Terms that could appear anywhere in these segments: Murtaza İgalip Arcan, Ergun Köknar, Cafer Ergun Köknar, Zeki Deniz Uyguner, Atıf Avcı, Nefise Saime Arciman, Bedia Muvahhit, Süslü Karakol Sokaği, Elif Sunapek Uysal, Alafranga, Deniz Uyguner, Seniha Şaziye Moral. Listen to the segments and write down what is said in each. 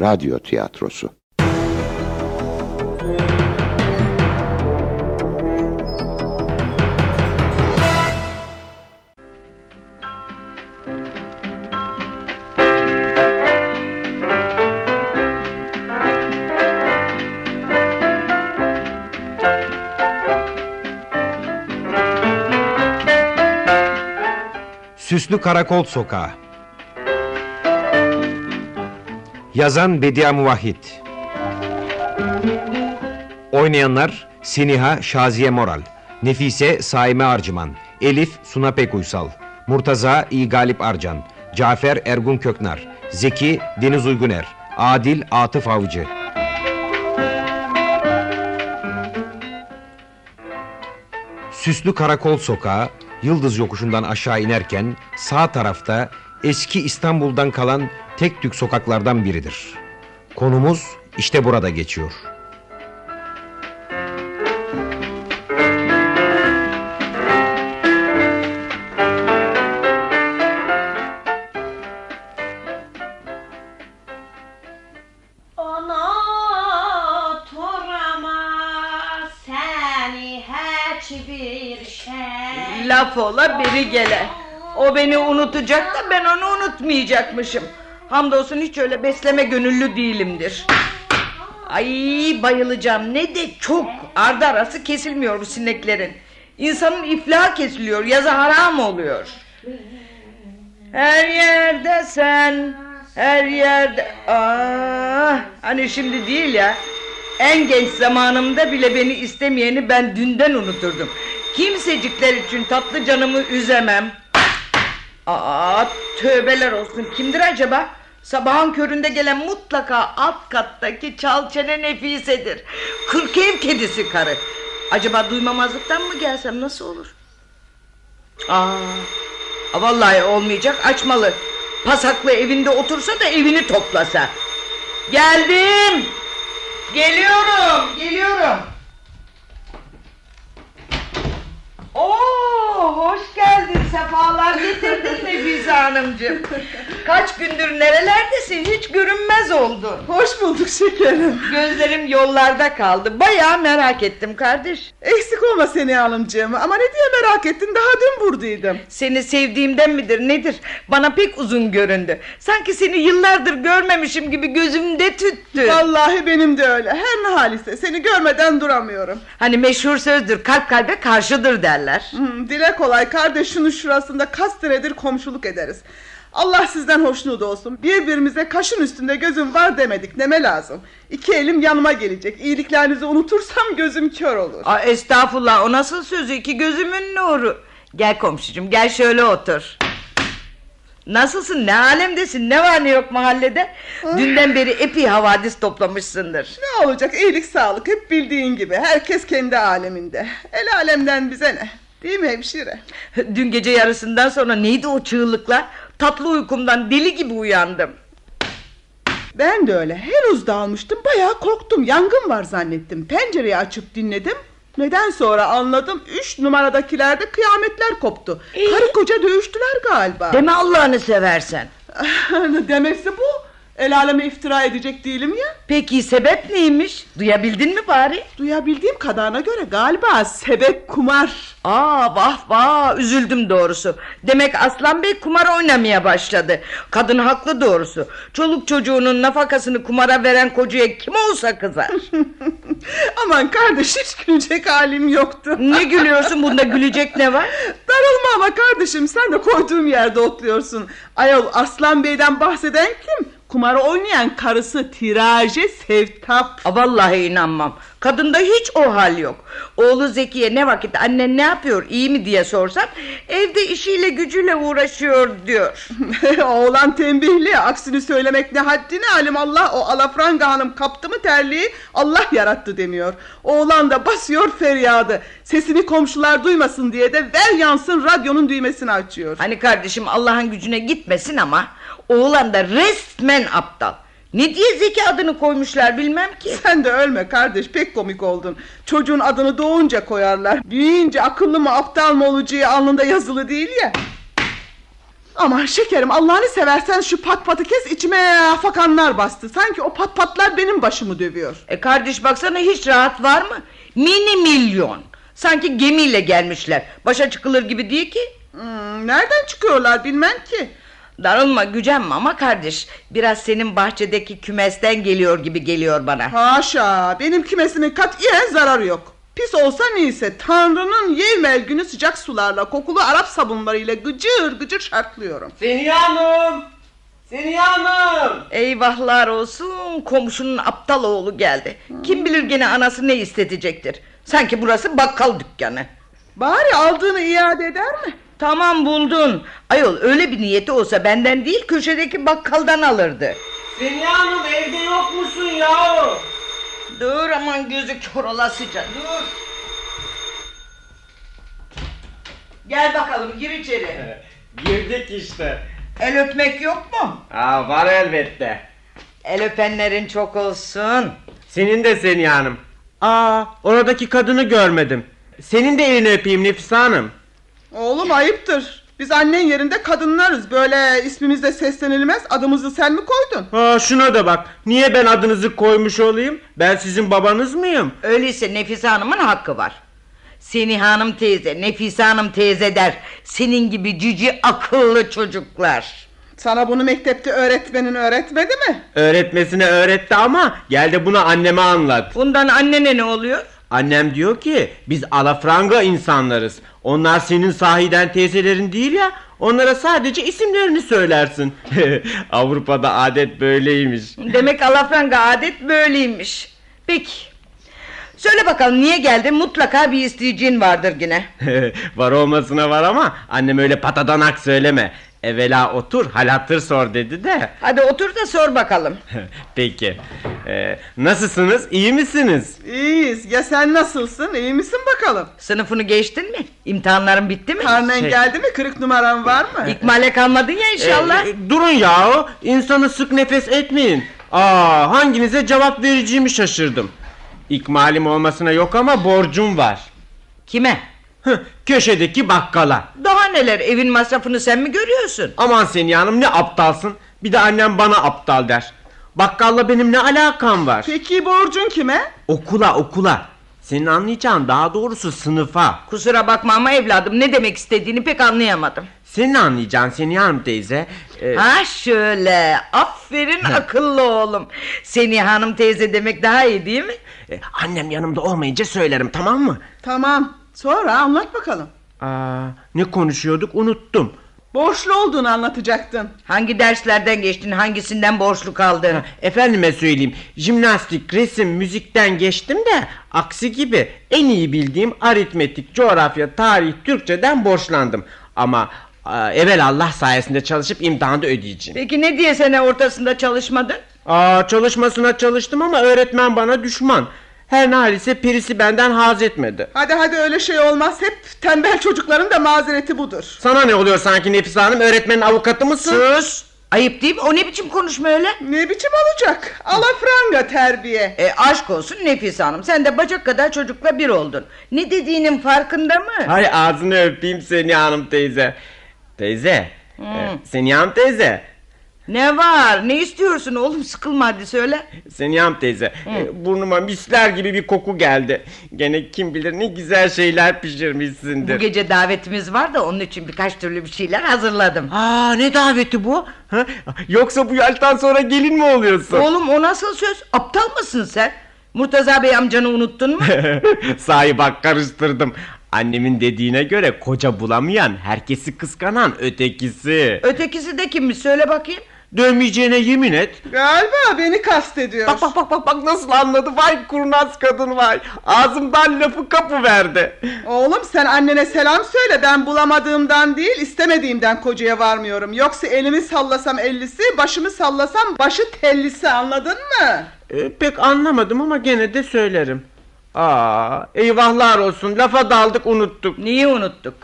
radyo tiyatrosu. Süslü Karakol Sokağı. Yazan Bedia Muvahhit. Oynayanlar: Seniha Şaziye Moral, Nefise Saime Arciman, Elif Sunapek Uysal, Murtaza İgalip Arcan, Cafer Ergun Köknar, Zeki Deniz Uyguner, Adil Atıf Avcı. Süslü Karakol Sokağı Yıldız Yokuşu'ndan aşağı inerken sağ tarafta eski İstanbul'dan kalan tek tük sokaklardan biridir. Konumuz işte burada geçiyor. Laf ola biri gele. O beni unutacak da ben onu unutmayacakmışım. Hamdolsun hiç öyle besleme gönüllü değilimdir. Ay bayılacağım, ne de çok. Ardı arası kesilmiyor bu sineklerin. İnsanın iflahı kesiliyor, yazı haram oluyor. Her yerde sen, her yerde. Aa, hani şimdi değil ya. En genç zamanımda bile beni istemeyeni ben dünden unuturdum. Kimsecikler için tatlı canımı üzemem. Aa, tövbeler olsun, kimdir acaba? Sabahın köründe gelen mutlaka alt kattaki çalçene Nefise'dir. 40 ev kedisi karı. Acaba duymamazlıktan mı gelsem nasıl olur? Aa, vallahi olmayacak, açmalı. Pasaklı evinde otursa da evini toplasa. Geldim. Geliyorum, geliyorum. Oo, hoş geldin, sefalar getirdin Nefise Hanımcığım. Kaç gündür nerelerdesin, hiç görünmez oldun. Hoş bulduk şekerim. Gözlerim yollarda kaldı, bayağı merak ettim kardeş. Eksik olma seni hanımcığım, ama ne diye merak ettin, daha dün buradaydım. Seni sevdiğimden midir nedir, bana pek uzun göründü. Sanki seni yıllardır görmemişim gibi gözümde tüttü. Vallahi benim de öyle, her ne halise seni görmeden duramıyorum. Hani meşhur sözdür, kalp kalbe karşıdır derler. Dile kolay kardeş, şunu şurasında kasteredir komşuluk ederiz. Allah sizden hoşnut olsun. Birbirimize kaşın üstünde gözüm var demedik, neme lazım. İki elim yanıma gelecek. İyiliklerinizi unutursam gözüm kör olur. Aa, estağfurullah, o nasıl sözü, iki gözümün nuru. Gel komşucum, gel şöyle otur. Nasılsın, ne alemdesin, ne var ne yok mahallede? Dünden beri epey havadis toplamışsındır. Ne olacak, iyilik sağlık hep bildiğin gibi. Herkes kendi aleminde. El alemden bize ne, değil mi hemşire? Dün gece yarısından sonra neydi o çığlıklar? Tatlı uykumdan deli gibi uyandım. Ben de öyle, henüz dağılmıştım, bayağı korktum, yangın var zannettim. Pencereyi açıp dinledim. Neden sonra anladım, 3 numaradakilerde kıyametler koptu. Karı koca dövüştüler galiba. Deme Allah'ını seversen. Demesi bu. El aleme iftira edecek değilim ya. Peki sebep neymiş, duyabildin mi bari? Duyabildiğim kadarına göre galiba sebep kumar. Aa, vah vah, üzüldüm doğrusu. Demek Aslan Bey kumar oynamaya başladı. Kadın haklı doğrusu. Çoluk çocuğunun nafakasını kumara veren kocaya kim olsa kızar. Aman kardeş, hiç gülecek halim yoktu. Ne gülüyorsun, bunda gülecek ne var? Darılma ama kardeşim, sen de koyduğum yerde otluyorsun. Ayol, Aslan Bey'den bahseden kim? Kumar oynayan karısı tiraje sevtap. A, vallahi inanmam. Kadında hiç o hal yok. Oğlu Zeki'ye ne vakit annen ne yapıyor, iyi mi diye sorsam evde işiyle gücüyle uğraşıyor diyor. Oğlan tembihli, aksini söylemek ne haddine, alimallah o Alafranga hanım kaptı mı terliği, Allah yarattı demiyor. Oğlan da basıyor feryadı, sesini komşular duymasın diye de ver yansın radyonun düğmesini açıyor. Hani kardeşim, Allah'ın gücüne gitmesin ama oğlan da resmen aptal. Ne diye Zeki adını koymuşlar bilmem ki. Sen de ölme kardeş, pek komik oldun. Çocuğun adını doğunca koyarlar. Büyüyünce akıllı mı aptal mı olacağı alnında yazılı değil ya. Aman şekerim, Allah'ını seversen şu pat patı kes, içime fakanlar bastı. Sanki o pat patlar benim başımı dövüyor. Kardeş baksana, hiç rahat var mı? Mini milyon. Sanki gemiyle gelmişler. Başa çıkılır gibi değil ki. Nereden çıkıyorlar bilmem ki. Darılma, gücenme ama kardeş, biraz senin bahçedeki kümesten geliyor gibi geliyor bana. Haşa, benim kümesimin katiyen zararı yok. Pis olsa neyse, Tanrı'nın yevmel günü sıcak sularla, kokulu Arap sabunlarıyla gıcır gıcır şartlıyorum. Seniha Hanım! Seniha Hanım! Eyvahlar olsun, komşunun aptal oğlu geldi. Kim bilir gene anası ne hissedecektir. Sanki burası bakkal dükkanı. Bari aldığını iade eder mi? Tamam, buldun. Ayol, öyle bir niyeti olsa benden değil, köşedeki bakkaldan alırdı. Seniha Hanım, evde yok musun ya? Dur aman, gözü kör olasıca, dur. Gel bakalım, gir içeri. Girdik işte. El öpmek yok mu? Aa, var elbette. El öpenlerin çok olsun. Senin de Seniha Hanım. Aa, oradaki kadını görmedim. Senin de elini öpeyim Nefise Hanım. Oğlum, ayıptır. Biz annen yerinde kadınlarız. Böyle ismimizle seslenilmez. Adımızı sen mi koydun? Ha, şuna da bak. Niye ben adınızı koymuş olayım? Ben sizin babanız mıyım? Öyleyse Nefise Hanım'ın hakkı var. Seniha Hanım teyze, Nefise Hanım teyze der. Senin gibi cici akıllı çocuklar. Sana bunu mektepte öğretmenin öğretmedi mi? Öğretmesine öğretti ama gel de bunu anneme anlat. Bundan annene ne oluyor? Annem diyor ki biz alafranga insanlarız. Onlar senin sahiden teyzelerin değil ya. Onlara sadece isimlerini söylersin. Avrupa'da adet böyleymiş. Demek alafranga adet böyleymiş. Peki, söyle bakalım, niye geldin? Mutlaka bir isteyeceğin vardır yine. Var olmasına var ama annem öyle patadanak söyleme. Evvela otur, hal hatır sor dedi de. Hadi otur da sor bakalım. Peki. Nasılsınız, iyi misiniz? İyiyiz. Ya sen nasılsın, iyi misin bakalım? Sınıfını geçtin mi? İmtihanların bitti mi? Karnen geldi mi? Kırık numaran var mı? İkmale kalmadın ya inşallah. Durun yahu, insanı sık nefes etmeyin. Aa, hanginize cevap vereceğimi şaşırdım. İkmalim olmasına yok ama borcum var. Kime? Köşedeki bakkala. Daha neler, evin masrafını sen mi görüyorsun? Aman Seniha Hanım, ne aptalsın. Bir de annem bana aptal der. Bakkalla benim ne alakam var? Peki borcun kime? Okula, okula. Senin anlayacağın, daha doğrusu sınıfa. Kusura bakma ama evladım, ne demek istediğini pek anlayamadım. Senin anlayacağın Seniha Hanım teyze. Ha şöyle, aferin akıllı oğlum. Seniha Hanım teyze demek daha iyi değil mi? Annem yanımda olmayınca söylerim, tamam mı? Tamam. Sonra anlat bakalım. Aa, ne konuşuyorduk unuttum. Borçlu olduğunu anlatacaktın. Hangi derslerden geçtin, hangisinden borçlu kaldın? Efendime söyleyeyim, jimnastik, resim, müzikten geçtim de aksi gibi en iyi bildiğim aritmetik, coğrafya, tarih, Türkçeden borçlandım. Ama evelallah sayesinde çalışıp imtihanda ödeyeceğim. Peki ne diye sene ortasında çalışmadın? Aa, çalışmasına çalıştım ama öğretmen bana düşman. Her nalise perisi benden haz etmedi. Hadi hadi, öyle şey olmaz. Hep tembel çocukların da mazereti budur. Sana ne oluyor sanki Nefise Hanım? Öğretmenin avukatı mısın? Sus! Ayıp değil mi? O ne biçim konuşma öyle? Ne biçim olacak? Alafranga terbiye. Aşk olsun Nefise Hanım. Sen de bacak kadar çocukla bir oldun. Ne dediğinin farkında mı? Hay ağzını öpeyim Seniha Hanım teyze. Teyze. Seniha Hanım teyze. Ne var, ne istiyorsun oğlum, sıkılma hadi söyle. Seniha Hanım teyze, burnuma misler gibi bir koku geldi. Gene kim bilir ne güzel şeyler pişirmişsindir. Bu gece davetimiz var da onun için birkaç türlü bir şeyler hazırladım. Aa, ne daveti bu? Ha? Yoksa bu yaştan sonra gelin mi oluyorsun? Oğlum, o nasıl söz, aptal mısın sen? Murtaza Bey amcanı unuttun mu? Sahi bak, karıştırdım. Annemin dediğine göre koca bulamayan, herkesi kıskanan ötekisi. Ötekisi de kimmiş söyle bakayım? Dövmeyeceğine yemin et. Galiba beni kastediyor. Bak bak bak bak bak, nasıl anladı, vay kurnaz kadın vay. Ağzımdan lafı kapıverdi. Oğlum sen annene selam söyle, ben bulamadığımdan değil istemediğimden kocaya varmıyorum. Yoksa elimi sallasam ellisi, başımı sallasam başı tellisi, anladın mı? Pek anlamadım ama gene de söylerim. Aa, eyvahlar olsun, lafa daldık, unuttuk. Niye unuttuk?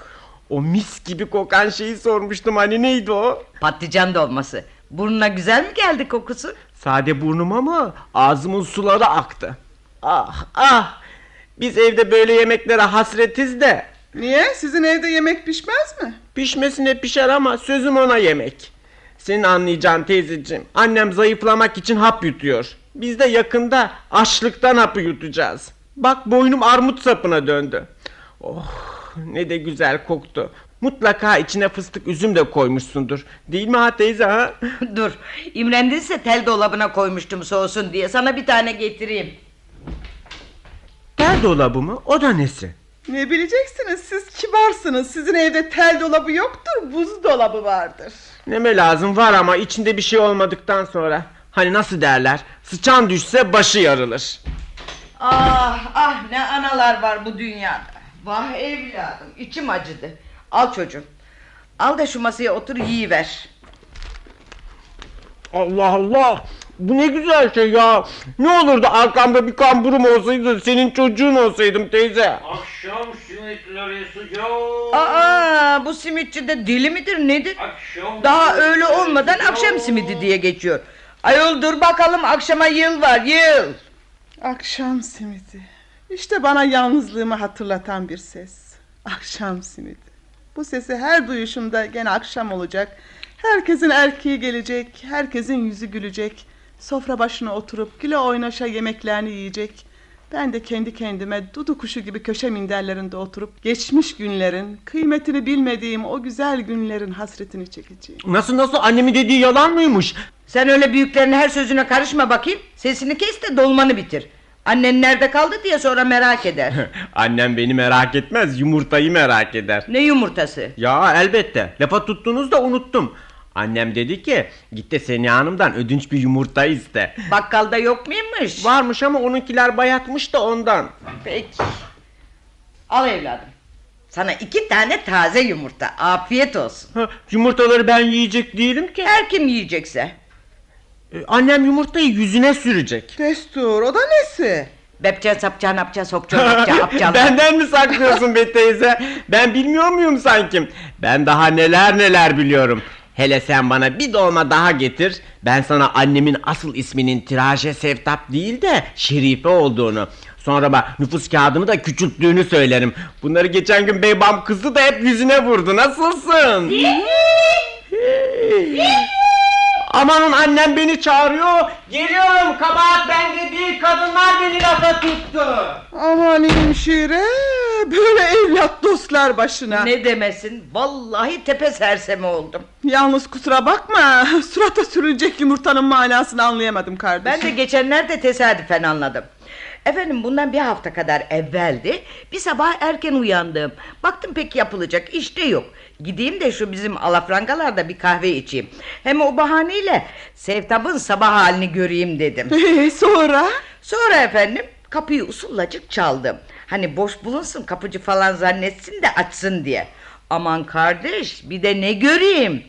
O mis gibi kokan şeyi sormuştum, hani neydi o? Patlıcan dolması. Burnuna güzel mi geldi kokusu? Sade burnuma mı? Ağzımın suları aktı. Ah ah, biz evde böyle yemeklere hasretiz de. Niye? Sizin evde yemek pişmez mi? Pişmesine pişer ama sözüm ona yemek. Senin anlayacağın teyzeciğim, annem zayıflamak için hap yutuyor. Biz de yakında açlıktan hapı yutacağız. Bak boynum armut sapına döndü. Oh, ne de güzel koktu. Mutlaka içine fıstık üzüm de koymuşsundur. Değil mi ha teyze ha? Dur, imrendinse tel dolabına koymuştum soğusun diye. Sana bir tane getireyim. Tel dolabı mı? O da nesi? Ne bileceksiniz, siz kibarsınız. Sizin evde tel dolabı yoktur, buzdolabı vardır. Neme lazım, var ama içinde bir şey olmadıktan sonra. Hani nasıl derler, sıçan düşse başı yarılır. Ah ah, ne analar var bu dünyada. Vah evladım, içim acıdı. Al çocuğum, al da şu masaya otur yiyiver. Allah Allah, bu ne güzel şey ya. Ne olurdu arkamda bir kamburum olsaydı, senin çocuğun olsaydım teyze. Akşam simitleri sıcak. Aa, bu simitçi de deli midir nedir? Akşam daha öğle olmadan sıcak. Akşam simidi diye geçiyor. Ayol dur bakalım, akşama yıl var yıl. Akşam simidi. İşte bana yalnızlığımı hatırlatan bir ses. Akşam simidi. Bu sesi her duyuşumda gene akşam olacak. Herkesin erkeği gelecek, herkesin yüzü gülecek. Sofra başına oturup güle oynaşa yemeklerini yiyecek. Ben de kendi kendime dudu kuşu gibi köşe minderlerinde oturup geçmiş günlerin, kıymetini bilmediğim o güzel günlerin hasretini çekeceğim. Nasıl annemin dediği yalan mıymış? Sen öyle büyüklerin her sözüne karışma bakayım. Sesini kes de dolmanı bitir. Annen nerede kaldı diye sonra merak eder. Annem beni merak etmez, yumurtayı merak eder. Ne yumurtası? Ya elbette, lafa tuttunuz da unuttum. Annem dedi ki git de Seniha Hanım'dan ödünç bir yumurta iste. Bakkalda yok muymuş? Varmış ama onunkiler bayatmış da ondan. Peki. Al evladım, sana 2 tane taze yumurta, afiyet olsun. Ha, yumurtaları ben yiyecek değilim ki. Her kim yiyecekse. Annem yumurtayı yüzüne sürecek. Destur, o da nesi? Bepçen sapçan apça sokçan apça apçalar. Benden mi saklıyorsun be teyze? Ben bilmiyor muyum sanki? Ben daha neler neler biliyorum. Hele sen bana bir dolma daha getir, ben sana annemin asıl isminin Tiraje Sevtap değil de Şerife olduğunu, sonra bak nüfus kağıdımı da küçülttüğünü söylerim. Bunları geçen gün beybam kızı da hep yüzüne vurdu. Nasılsın? Amanın, annem beni çağırıyor. Geliyorum, kabahat bende değil, kadınlar beni lafa tuttu. Aman hemşire, böyle evlat dostlar başına. Ne demesin, vallahi tepe sersemi oldum. Yalnız kusura bakma, surata sürülecek yumurtanın manasını anlayamadım kardeşim. Ben de geçenlerde tesadüfen anladım. Efendim, bundan bir hafta kadar evveldi. Bir sabah erken uyandım. Baktım pek yapılacak iş de yok. Gideyim de şu bizim alafrangalarda bir kahve içeyim. Hem o bahaneyle Sevtab'ın sabah halini göreyim dedim. Sonra? Sonra efendim kapıyı usullacık çaldım. Hani boş bulunsun, kapıcı falan zannetsin de açsın diye. Aman kardeş, bir de ne göreyim.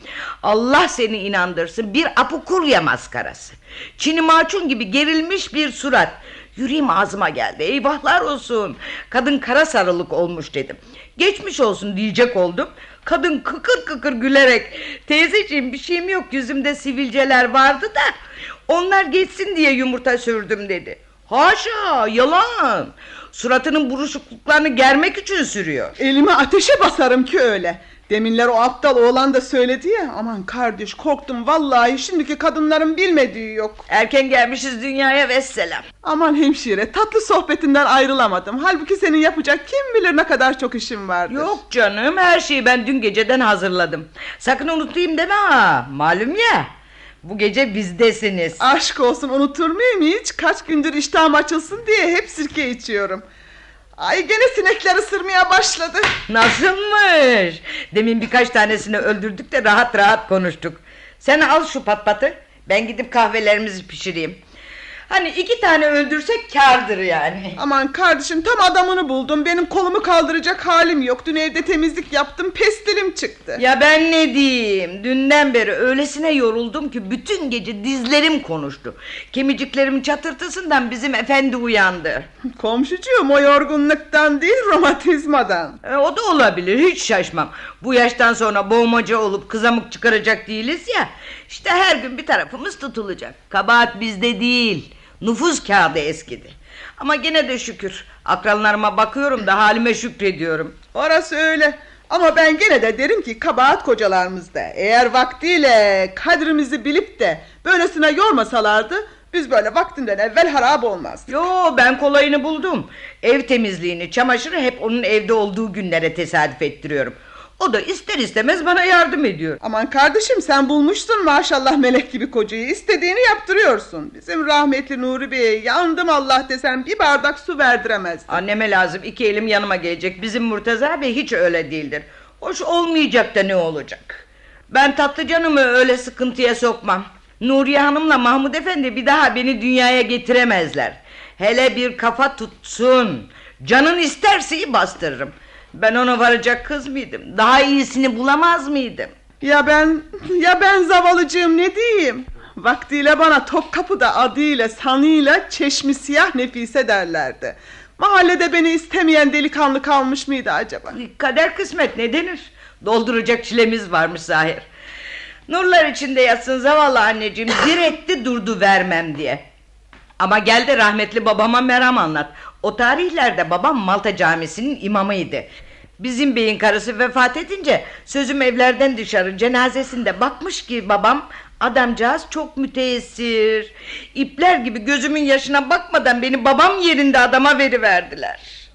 Allah seni inandırsın, bir apukurya maskarası. Çini maçun gibi gerilmiş bir surat. Yüreğim ağzıma geldi, eyvahlar olsun. Kadın kara sarılık olmuş dedim. Geçmiş olsun diyecek oldum. Kadın kıkır kıkır gülerek, teyzeciğim bir şeyim yok, yüzümde sivilceler vardı da onlar geçsin diye yumurta sürdüm dedi. Haşa, yalan. Suratının buruşukluklarını germek için sürüyor. Elime ateşe basarım ki öyle. Deminler o aptal oğlan da söyledi ya. Aman kardeş, korktum vallahi, şimdiki kadınların bilmediği yok. Erken gelmişiz dünyaya vesselam. Aman hemşire, tatlı sohbetinden ayrılamadım. Halbuki senin yapacak kim bilir ne kadar çok işim vardır. Yok canım, her şeyi ben dün geceden hazırladım. Sakın unutayım deme ha, malum ya. Bu gece bizdesiniz. Aşk olsun, unutur muyum hiç? Kaç gündür iştahım açılsın diye hep sirke içiyorum. Ay, gene sinekler ısırmaya başladı. Nasılmış? Demin birkaç tanesini öldürdük de rahat rahat konuştuk. Sen al şu patpatı, ben gidip kahvelerimizi pişireyim. Hani 2 tane öldürsek kârdır yani. Aman kardeşim, tam adamını buldum. Benim kolumu kaldıracak halim yok. Dün evde temizlik yaptım, pestilim çıktı. Ya ben ne diyeyim, dünden beri öylesine yoruldum ki bütün gece dizlerim konuştu. Kemiciklerimin çatırtısından bizim efendi uyandı. Komşucuğum, o yorgunluktan değil, romatizmadan. O da olabilir, hiç şaşmam. Bu yaştan sonra boğmaca olup kızamık çıkaracak değiliz ya. İşte her gün bir tarafımız tutulacak. Kabahat bizde değil, nüfus kağıdı eskidi. Ama gene de şükür, akranlarıma bakıyorum da halime şükrediyorum. Orası öyle. Ama ben gene de derim ki kabahat kocalarımızda. Eğer vaktiyle kadrimizi bilip de böylesine yormasalardı, biz böyle vaktinden evvel harap olmazdık. Yo, ben kolayını buldum. Ev temizliğini, çamaşırı hep onun evde olduğu günlere tesadüf ettiriyorum. O da ister istemez bana yardım ediyor. Aman kardeşim, sen bulmuşsun maşallah melek gibi kocayı. İstediğini yaptırıyorsun. Bizim rahmetli Nuri Bey, yandım Allah desem bir bardak su verdiremez. Anneme lazım iki elim yanıma gelecek. Bizim Murtaza Bey hiç öyle değildir. Hoş olmayacak da ne olacak? Ben tatlı canımı öyle sıkıntıya sokmam. Nuriye Hanım'la Mahmud Efendi bir daha beni dünyaya getiremezler. Hele bir kafa tutsun, canın isterseyi bastırırım. Ben ona varacak kız mıydım? Daha iyisini bulamaz mıydım? Ya ben zavallıcığım ne diyeyim? Vaktiyle bana Topkapı'da adıyla sanıyla Çeşmi Siyah Nefise derlerdi. Mahallede beni istemeyen delikanlı kalmış mıydı acaba? Kader kısmet ne denir? Dolduracak çilemiz varmış zahir. Nurlar içinde yatsın zavallı anneciğim. Direkti durdu vermem diye. Ama gel de rahmetli babama merham anlat. O tarihlerde babam Malta Camisi'nin imamıydı. Bizim beyin karısı vefat edince sözüm evlerden dışarı cenazesinde bakmış ki babam, adamcağız çok müteessir, İpler gibi gözümün yaşına bakmadan beni babam yerinde adama veriverdiler.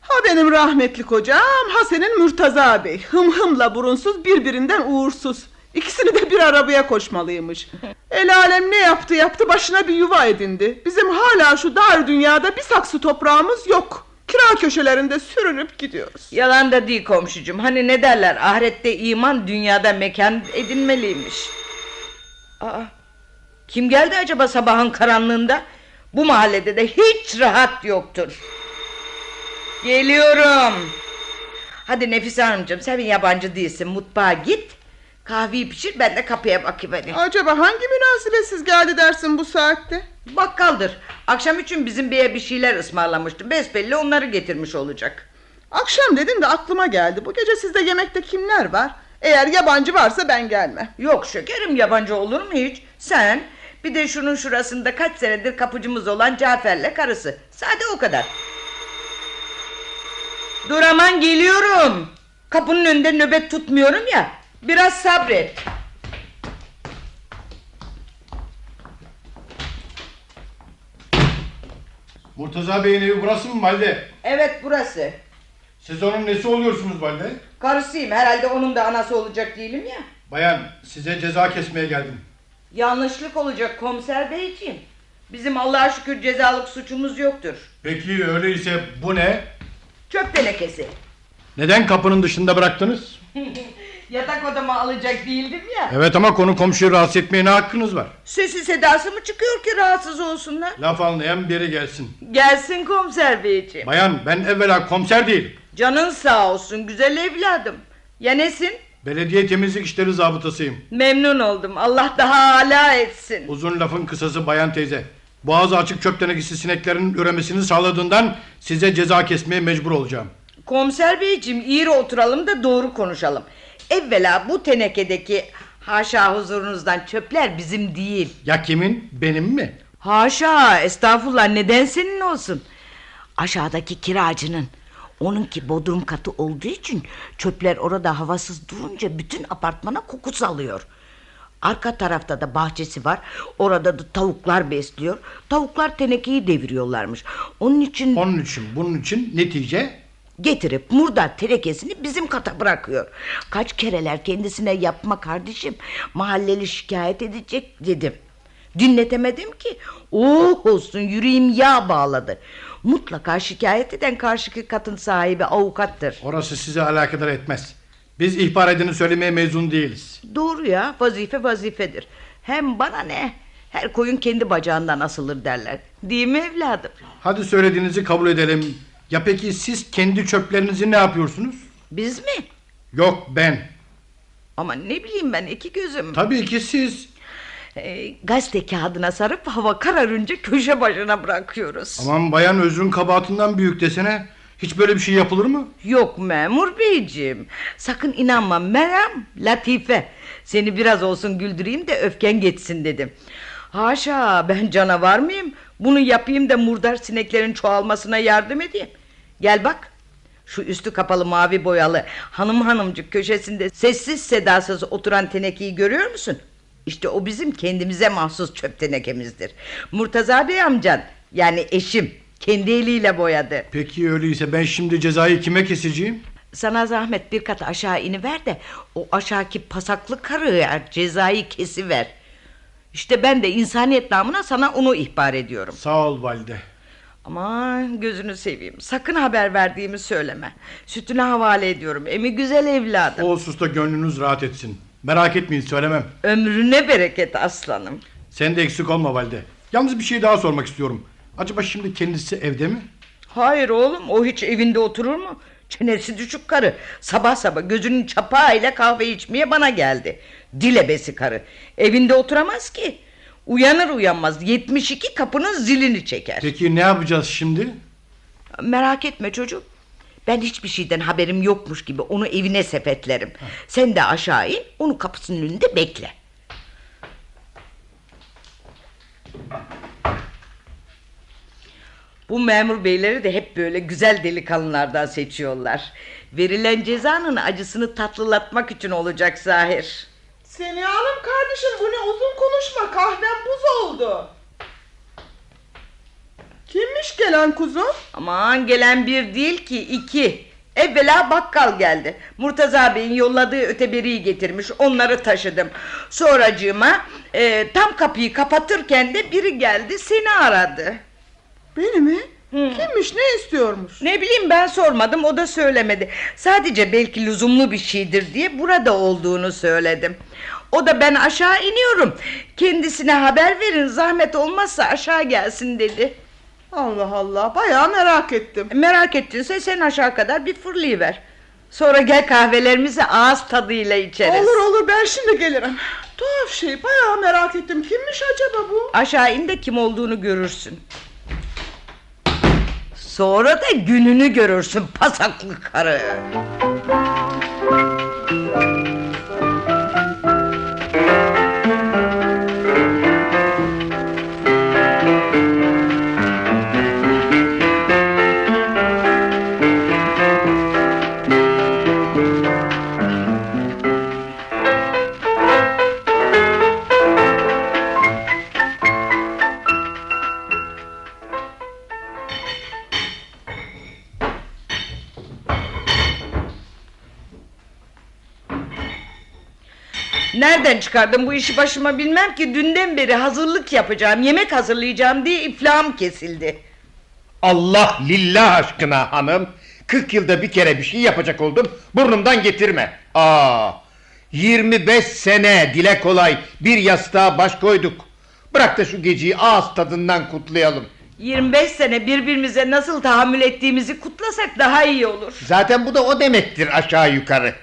Ha benim rahmetli kocam, ha senin Murtaza Bey. Hımhımla burunsuz, birbirinden uğursuz. İkisini de bir arabaya koşmalıymış. El alem ne yaptı yaptı, başına bir yuva edindi. Bizim hala şu dar dünyada bir saksı toprağımız yok. Kira köşelerinde sürünüp gidiyoruz. Yalan da değil komşucum. Hani ne derler, ahirette iman, dünyada mekan edinmeliymiş. Aa, kim geldi acaba sabahın karanlığında? Bu mahallede de hiç rahat yoktur. Geliyorum. Hadi Nefise Hanımcığım, sen bir yabancı değilsin, mutfağa git, kahveyi pişir, ben de kapıya bakayım hadi. Acaba hangi münasebetsiz geldi dersin bu saatte? Bakkaldır. Akşam için bizim beye bir şeyler ısmarlamıştı. Besbelli onları getirmiş olacak. Akşam dedin de aklıma geldi. Bu gece sizde yemekte kimler var? Eğer yabancı varsa ben gelmem. Yok şekerim, yabancı olur mu hiç? Sen, bir de şunun şurasında kaç senedir kapıcımız olan Cafer'le karısı. Sade o kadar. Dur aman, geliyorum. Kapının önünde nöbet tutmuyorum ya. Biraz sabret. Murtaza Bey'in evi burası mı valide? Evet, burası. Siz onun nesi oluyorsunuz valide? Karısıyım, herhalde onun da anası olacak değilim ya. Bayan, size ceza kesmeye geldim. Yanlışlık olacak komiser beyciğim. Bizim Allah'a şükür cezalık suçumuz yoktur. Peki öyleyse bu ne? Çöp tenekesi. Neden kapının dışında bıraktınız? Yatak odama alacak değildim ya. Evet ama konu komşuyu rahatsız etmeye ne hakkınız var? Sesi sedası mı çıkıyor ki rahatsız olsunlar? Laf anlayan biri gelsin. Gelsin komiser beyciğim. Bayan, ben evvela komiser değilim. Canın sağ olsun güzel evladım. Ya nesin? Belediye temizlik işleri zabıtasıyım. Memnun oldum, Allah daha âlâ etsin. Uzun lafın kısası bayan teyze, boğazı açık çöp tenekesi sineklerin üremesini sağladığından size ceza kesmeye mecbur olacağım. Komiser beyciğim, iyi oturalım da doğru konuşalım. Evvela bu tenekedeki, haşa huzurunuzdan, çöpler bizim değil. Ya kimin? Benim mi? Haşa, estağfurullah, neden senin olsun? Aşağıdaki kiracının. Onunki bodrum katı olduğu için çöpler orada havasız durunca bütün apartmana koku salıyor. Arka tarafta da bahçesi var. Orada da tavuklar besliyor. Tavuklar tenekeyi deviriyorlarmış. Bunun için netice... Getirip murdar tenekesini bizim kata bırakıyor. Kaç kereler kendisine yapma kardeşim, mahalleli şikayet edecek dedim. Dinletemedim ki. Oh olsun, yüreğim yağ bağladı. Mutlaka şikayet eden karşıki katın sahibi avukattır. Orası sizi alakadar etmez. Biz ihbar edeni söylemeye mezun değiliz. Doğru ya, vazife vazifedir. Hem bana ne? Her koyun kendi bacağından asılır derler. Değil mi evladım? Hadi söylediğinizi kabul edelim. Ya peki siz kendi çöplerinizi ne yapıyorsunuz? Biz mi? Yok, ben. Ama ne bileyim ben, iki gözüm. Tabii ki siz. Gazete kağıdına sarıp hava kararınca köşe başına bırakıyoruz. Aman bayan, özrün kabahatinden büyük desene. Hiç böyle bir şey yapılır mı? Yok memur beyciğim, sakın inanma. Meram, latife. Seni biraz olsun güldüreyim de öfken geçsin dedim. Haşa, ben canavar mıyım? Bunu yapayım da murdar sineklerin çoğalmasına yardım edeyim. Gel bak, şu üstü kapalı mavi boyalı hanım hanımcık köşesinde sessiz sedasız oturan tenekeyi görüyor musun? İşte o bizim kendimize mahsus çöp tenekemizdir. Murtaza Bey amcan, yani eşim, kendi eliyle boyadı. Peki öyleyse ben şimdi cezayı kime keseceğim? Sana zahmet bir kat aşağı iniver de o aşağıki pasaklı karıya cezayı kesiver. İşte ben de insaniyet namına sana onu ihbar ediyorum. Sağ ol valide. Aman gözünü seveyim, sakın haber verdiğimi söyleme. Sütüne havale ediyorum emi güzel evladım. O hususta gönlünüz rahat etsin. Merak etmeyin, söylemem. Ömrüne bereket aslanım. Sen de eksik olma valide. Yalnız bir şey daha sormak istiyorum. Acaba şimdi kendisi evde mi? Hayır oğlum, o hiç evinde oturur mu? Çenesi düşük karı sabah sabah gözünün çapağıyla kahve içmeye bana geldi. Dilebesi karı evinde oturamaz ki. Uyanır uyanmaz 72 kapının zilini çeker. Peki ne yapacağız şimdi? Merak etme çocuğum, ben hiçbir şeyden haberim yokmuş gibi onu evine sepetlerim. Heh. Sen de aşağı in, onu kapısının önünde bekle. Bu memur beyleri de hep böyle güzel delikanlılardan seçiyorlar. Verilen cezanın acısını tatlılatmak için olacak zahir. Seniha Hanım kardeşim, bu ne uzun konuşma, kahvem buz oldu. Kimmiş gelen kuzum? Aman gelen bir değil ki, iki. Evvela bakkal geldi. Murtaza Bey'in yolladığı öteberiyi getirmiş, onları taşıdım. Sonracığıma tam kapıyı kapatırken de biri geldi, seni aradı. Beni mi? Hmm. Kimmiş, ne istiyormuş? Ne bileyim, ben sormadım, o da söylemedi. Sadece belki lüzumlu bir şeydir diye burada olduğunu söyledim. O da ben aşağı iniyorum, kendisine haber verin, zahmet olmazsa aşağı gelsin dedi. Allah Allah, bayağı merak ettim. Merak ettinse sen aşağı kadar bir fırlayıver. Sonra gel kahvelerimizi ağız tadıyla içeriz. Olur olur, ben şimdi gelirim. Tuhaf şey, bayağı merak ettim, kimmiş acaba bu? Aşağı in de kim olduğunu görürsün. Sonra da gününü görürsün pasaklı karı. Nereden çıkardım bu işi başıma bilmem ki. Dünden beri hazırlık yapacağım, yemek hazırlayacağım diye iflahım kesildi. Allah lillah aşkına hanım, 40 yılda bir kere bir şey yapacak oldum, burnumdan getirme. 25 sene dile kolay bir yastığa baş koyduk. Bırak da şu geceyi ağız tadından kutlayalım. 25 sene birbirimize nasıl tahammül ettiğimizi kutlasak daha iyi olur. Zaten bu da o demektir aşağı yukarı.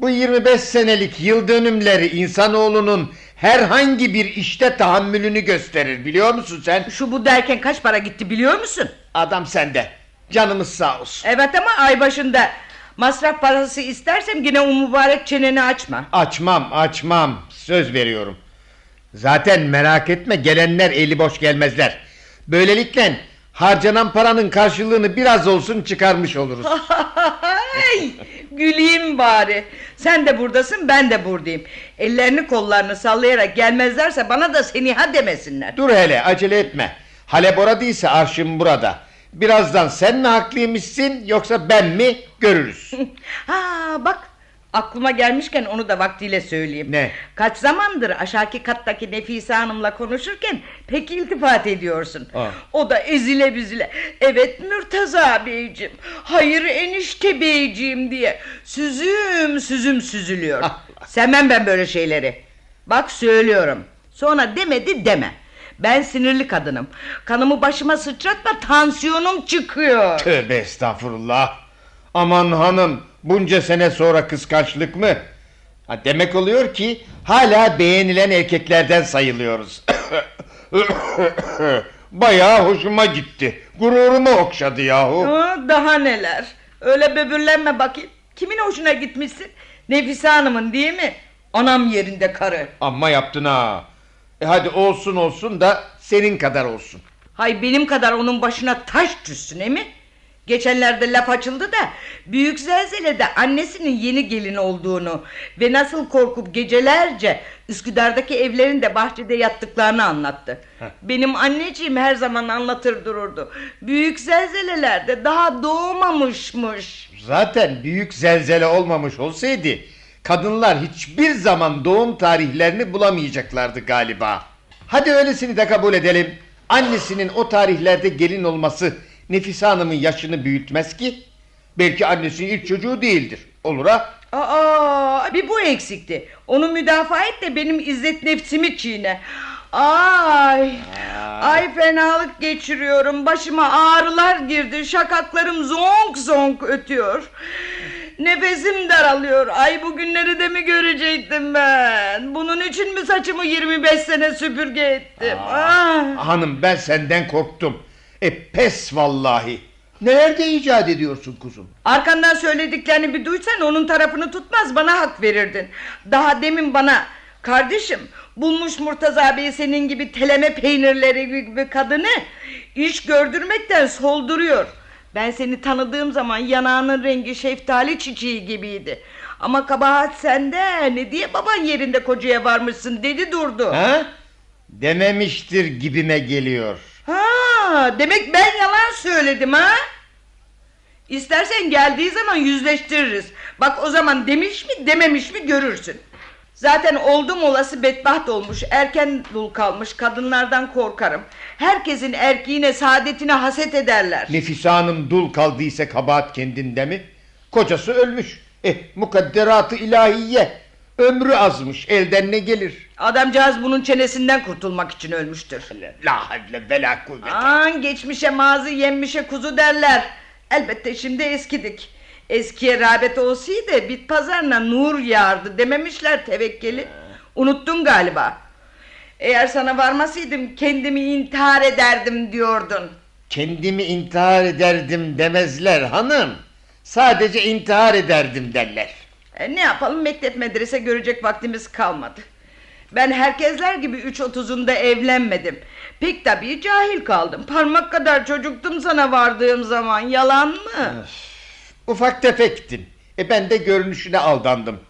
Bu 25 senelik yıl dönümleri insanoğlunun herhangi bir işte tahammülünü gösterir, biliyor musun sen? Şu bu derken kaç para gitti biliyor musun? Adam sende, canımız sağ olsun. Evet ama ay başında masraf parası istersem yine o mübarek çeneni açma. Açmam, söz veriyorum. Zaten merak etme, gelenler eli boş gelmezler. Böylelikle harcanan paranın karşılığını biraz olsun çıkarmış oluruz. Güleyim bari. Sen de buradasın, ben de buradayım. Ellerini kollarını sallayarak gelmezlerse bana da Seniha demesinler. Dur hele, acele etme. Halep oradıysa arşım burada. Birazdan sen mi haklıymışsın yoksa ben mi, görürüz. Bak, aklıma gelmişken onu da vaktiyle söyleyeyim. Ne? Kaç zamandır aşağıki kattaki Nefise Hanım'la konuşurken pek iltifat ediyorsun. O da ezile büzüle, evet Murtaza Beyciğim, hayır enişte beyciğim diye süzüm süzülüyor. Sevmem ben böyle şeyleri. Bak söylüyorum, sonra demedi deme. Ben sinirli kadınım, kanımı başıma sıçratma, tansiyonum çıkıyor. Tövbe estağfurullah. Aman hanım, bunca sene sonra kıskançlık mı? Ha, demek oluyor ki hala beğenilen erkeklerden sayılıyoruz. Bayağı hoşuma gitti, gururumu okşadı yahu. Daha neler. Öyle böbürlenme bakayım. Kimin hoşuna gitmişsin? Nefise Hanım'ın değil mi? Anam yerinde karı. Amma yaptın ha. Hadi olsun da senin kadar olsun. Hay benim kadar onun başına taş düşsün mi? Geçenlerde laf açıldı da büyük zelzelede annesinin yeni gelini olduğunu ve nasıl korkup gecelerce Üsküdar'daki evlerin de bahçede yattıklarını anlattı. Heh. Benim anneciğim her zaman anlatır dururdu. Büyük zelzelelerde daha doğmamışmış. Zaten büyük zelzele olmamış olsaydı kadınlar hiçbir zaman doğum tarihlerini bulamayacaklardı galiba. Hadi öylesini de kabul edelim. Annesinin o tarihlerde gelin olması Nefise Hanım'ın yaşını büyütmez ki. Belki annesinin ilk çocuğu değildir. Olur ha? Aa, bir bu eksikti. Onu müdafaa et de benim izzet nefsimi çiğne. Ay, ay fenalık geçiriyorum. Başıma ağrılar girdi. Şakaklarım zonk zonk ötüyor. Nefesim daralıyor. Ay bugünleri de mi görecektim ben? Bunun için mi saçımı 25 sene süpürge ettim? Hanım ben senden korktum. Pes vallahi. Nerede icat ediyorsun kuzum? Arkandan söylediklerini bir duysan onun tarafını tutmaz, bana hak verirdin. Daha demin bana kardeşim bulmuş Murtaza abi senin gibi teleme peynirleri gibi kadını iş gördürmekten solduruyor. Ben seni tanıdığım zaman yanağının rengi şeftali çiçeği gibiydi. Ama kabahat sende, ne diye baban yerinde kocaya varmışsın dedi durdu. Ha? Dememiştir gibime geliyor. Ha, demek ben yalan söyledim ha? İstersen geldiği zaman yüzleştiririz. Bak o zaman demiş mi dememiş mi görürsün. Zaten oldum olası bedbaht olmuş, erken dul kalmış kadınlardan korkarım. Herkesin erkeğine, saadetine haset ederler. Nefise Hanım dul kaldıysa kabahat kendinde mi? Kocası ölmüş. Mukadderat-ı ilahiye. Ömrü azmış, elden ne gelir? Adamcağız bunun çenesinden kurtulmak için ölmüştür. La havle ve la kuvvete. Aman geçmişe mazı, yenmişe kuzu derler. Elbette şimdi eskidik. Eskiye rağbet olsaydı bit pazarına nur yağardı dememişler tevekkeli. Unuttun galiba. Eğer sana varmasaydım kendimi intihar ederdim diyordun. Kendimi intihar ederdim demezler hanım. Sadece intihar ederdim derler. Ne yapalım, mektep medrese görecek vaktimiz kalmadı. Ben herkesler gibi 3.30'unda evlenmedim. Pek tabii cahil kaldım. Parmak kadar çocuktum sana vardığım zaman, yalan mı? Ufak tefektin. Ben de görünüşüne aldandım.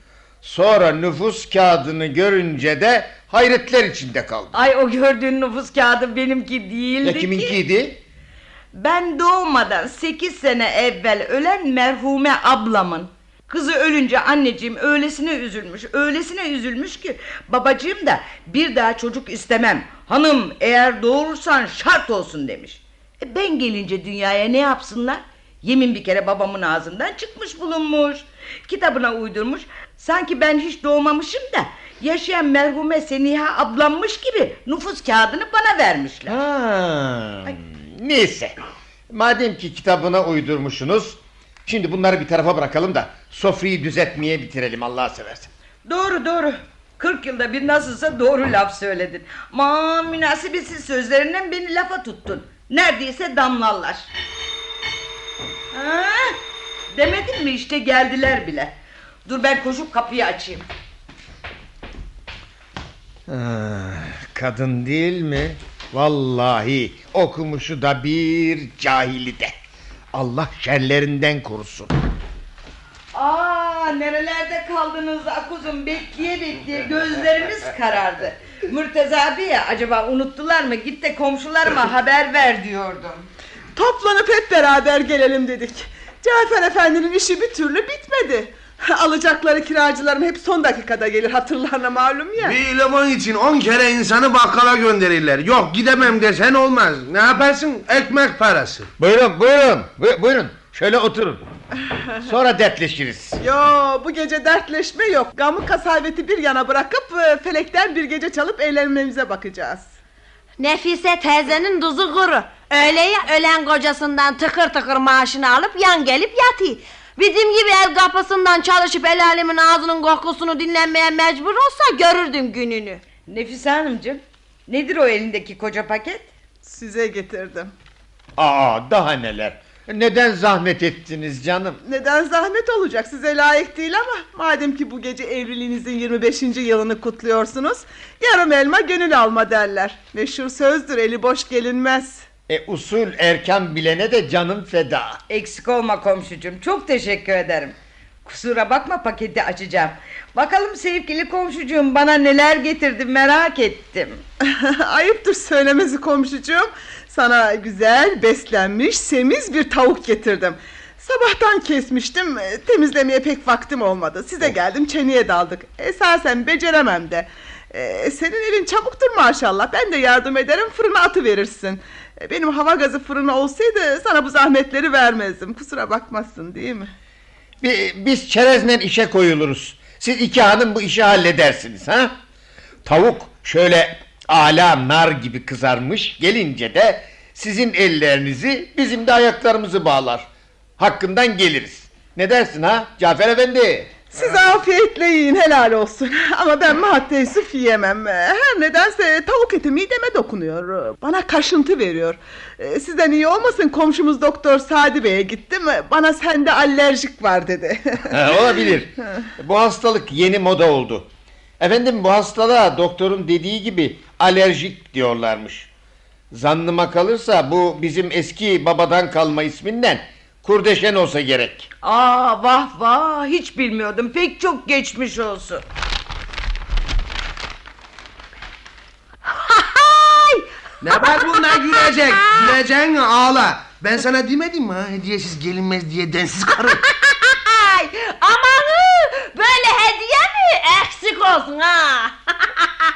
Sonra nüfus kağıdını görünce de hayretler içinde kaldım. Ay o gördüğün nüfus kağıdı benimki değildi ki. Ya kiminkiydi? Ben doğmadan 8 sene evvel ölen merhume ablamın. Kızı ölünce anneciğim öylesine üzülmüş, öylesine üzülmüş ki babacığım da bir daha çocuk istemem. Hanım eğer doğurursan şart olsun demiş. Ben gelince dünyaya ne yapsınlar? Yemin bir kere babamın ağzından çıkmış bulunmuş. Kitabına uydurmuş. Sanki ben hiç doğmamışım da yaşayan merhume Seniha ablanmış gibi nüfus kağıdını bana vermişler. Neyse. Madem ki kitabına uydurmuşsunuz, şimdi bunları bir tarafa bırakalım da sofrayı düzeltmeye bitirelim Allah'a seversen. Doğru. 40 yılda bir nasılsa doğru laf söyledin. Aman münasibetsiz sözlerinden beni lafa tuttun. Neredeyse damlarlar. Ha? Demedin mi işte, geldiler bile. Dur ben koşup kapıyı açayım. Kadın değil mi? Vallahi okumuşu da bir, cahili de. Allah şerlerinden korusun. Nerelerde kaldınız akuzum, bekleye gözlerimiz karardı. Murtaza abi ya, acaba unuttular mı, git de komşularıma haber ver diyordum. Toplanıp hep beraber gelelim dedik. Cafer efendinin işi bir türlü bitmedi. Alacakları kiracılarım hep son dakikada gelir, hatırlarına malum ya. Bir eleman için 10 kere insanı bakkala gönderirler. Yok gidemem desen olmaz. Ne yaparsın, ekmek parası. Buyurun şöyle oturun. Sonra dertleşiriz. Yo, bu gece dertleşme yok. Gamı kasaveti bir yana bırakıp felekten bir gece çalıp eğlenmemize bakacağız. Nefise teyzenin duzu kuru. Öyle ya, ölen kocasından tıkır tıkır maaşını alıp yan gelip yatıyor. Bizim gibi ev kapısından çalışıp el alemin ağzının kokusunu dinlenmeye mecbur olsa görürdüm gününü. Nefise Hanımcığım, nedir o elindeki koca paket? Size getirdim. Daha neler. Neden zahmet ettiniz canım? Neden zahmet olacak, size layık değil ama madem ki bu gece evliliğinizin 25. yılını kutluyorsunuz, yarım elma gönül alma derler. Meşhur sözdür, eli boş gelinmez. Usul erken bilene de canım feda. Eksik olma komşucuğum, çok teşekkür ederim. Kusura bakma, paketi açacağım. Bakalım sevgili komşucuğum bana neler getirdi, merak ettim. Ayıptır söylemesi komşucuğum. Sana güzel, beslenmiş, semiz bir tavuk getirdim. Sabahtan kesmiştim, temizlemeye pek vaktim olmadı. Size geldim, çeneye daldık. Esasen beceremem de. Senin elin çabuktur maşallah. Ben de yardım ederim, fırına atıverirsin. Benim hava gazı fırını olsaydı sana bu zahmetleri vermezdim. Kusura bakmazsın değil mi? Biz çerezle işe koyuluruz. Siz iki hanım bu işi halledersiniz ha? Tavuk şöyle ala nar gibi kızarmış, gelince de sizin ellerinizi, bizim de ayaklarımızı bağlar. Hakkından geliriz. Ne dersin ha Cafer Efendi? Siz afiyetle yiyin, helal olsun. Ama ben maalesef yiyemem. Her nedense tavuk eti mideme dokunuyor. Bana kaşıntı veriyor. Sizden iyi olmasın, komşumuz Doktor Sadi Bey'e gittim. Bana sende alerjik var dedi. Olabilir. Bu hastalık yeni moda oldu. Efendim bu hastalığa doktorun dediği gibi alerjik diyorlarmış. Zannıma kalırsa bu bizim eski babadan kalma isminden kurdeşen olsa gerek. Aa vah vah, hiç bilmiyordum. Pek çok geçmiş olsun. Ne var buna gülecek? Güleceksin ağla. Ben sana demedim mi ha, hediyesiz gelinmez diye densiz karı. Amanı böyle hediye mi? Eksik olsun ha.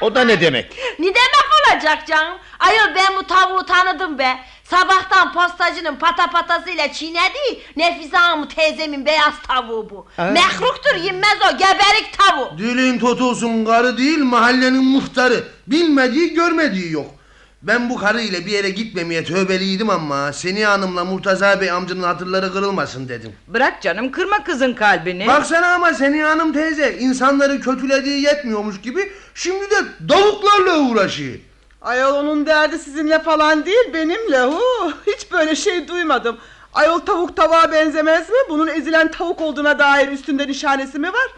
O da ne demek? Ne demek olacak canım? Ayol ben bu tavuğu tanıdım be. Sabahtan postacının patapatasıyla çiğnedi. Nefise Hanım teyzemin beyaz tavuğu bu. Mehruktur, yenmez o, geberik tavuğu. Dilin tutulsun, karı değil mahallenin muhtarı. Bilmediği görmediği yok. Ben bu karıyla bir yere gitmemeye tövbeliydim ama Seniha Hanım'la Murtaza Bey amcanın hatırları kırılmasın dedim. Bırak canım, kırma kızın kalbini. Baksana ama Seniha Hanım teyze insanları kötülediği yetmiyormuş gibi şimdi de davuklarla uğraşıyor. Ayol onun derdi sizinle falan değil, benimle. Hiç böyle şey duymadım. Ayol tavuk tavuğa benzemez mi? Bunun ezilen tavuk olduğuna dair üstünde nişanesi mi var?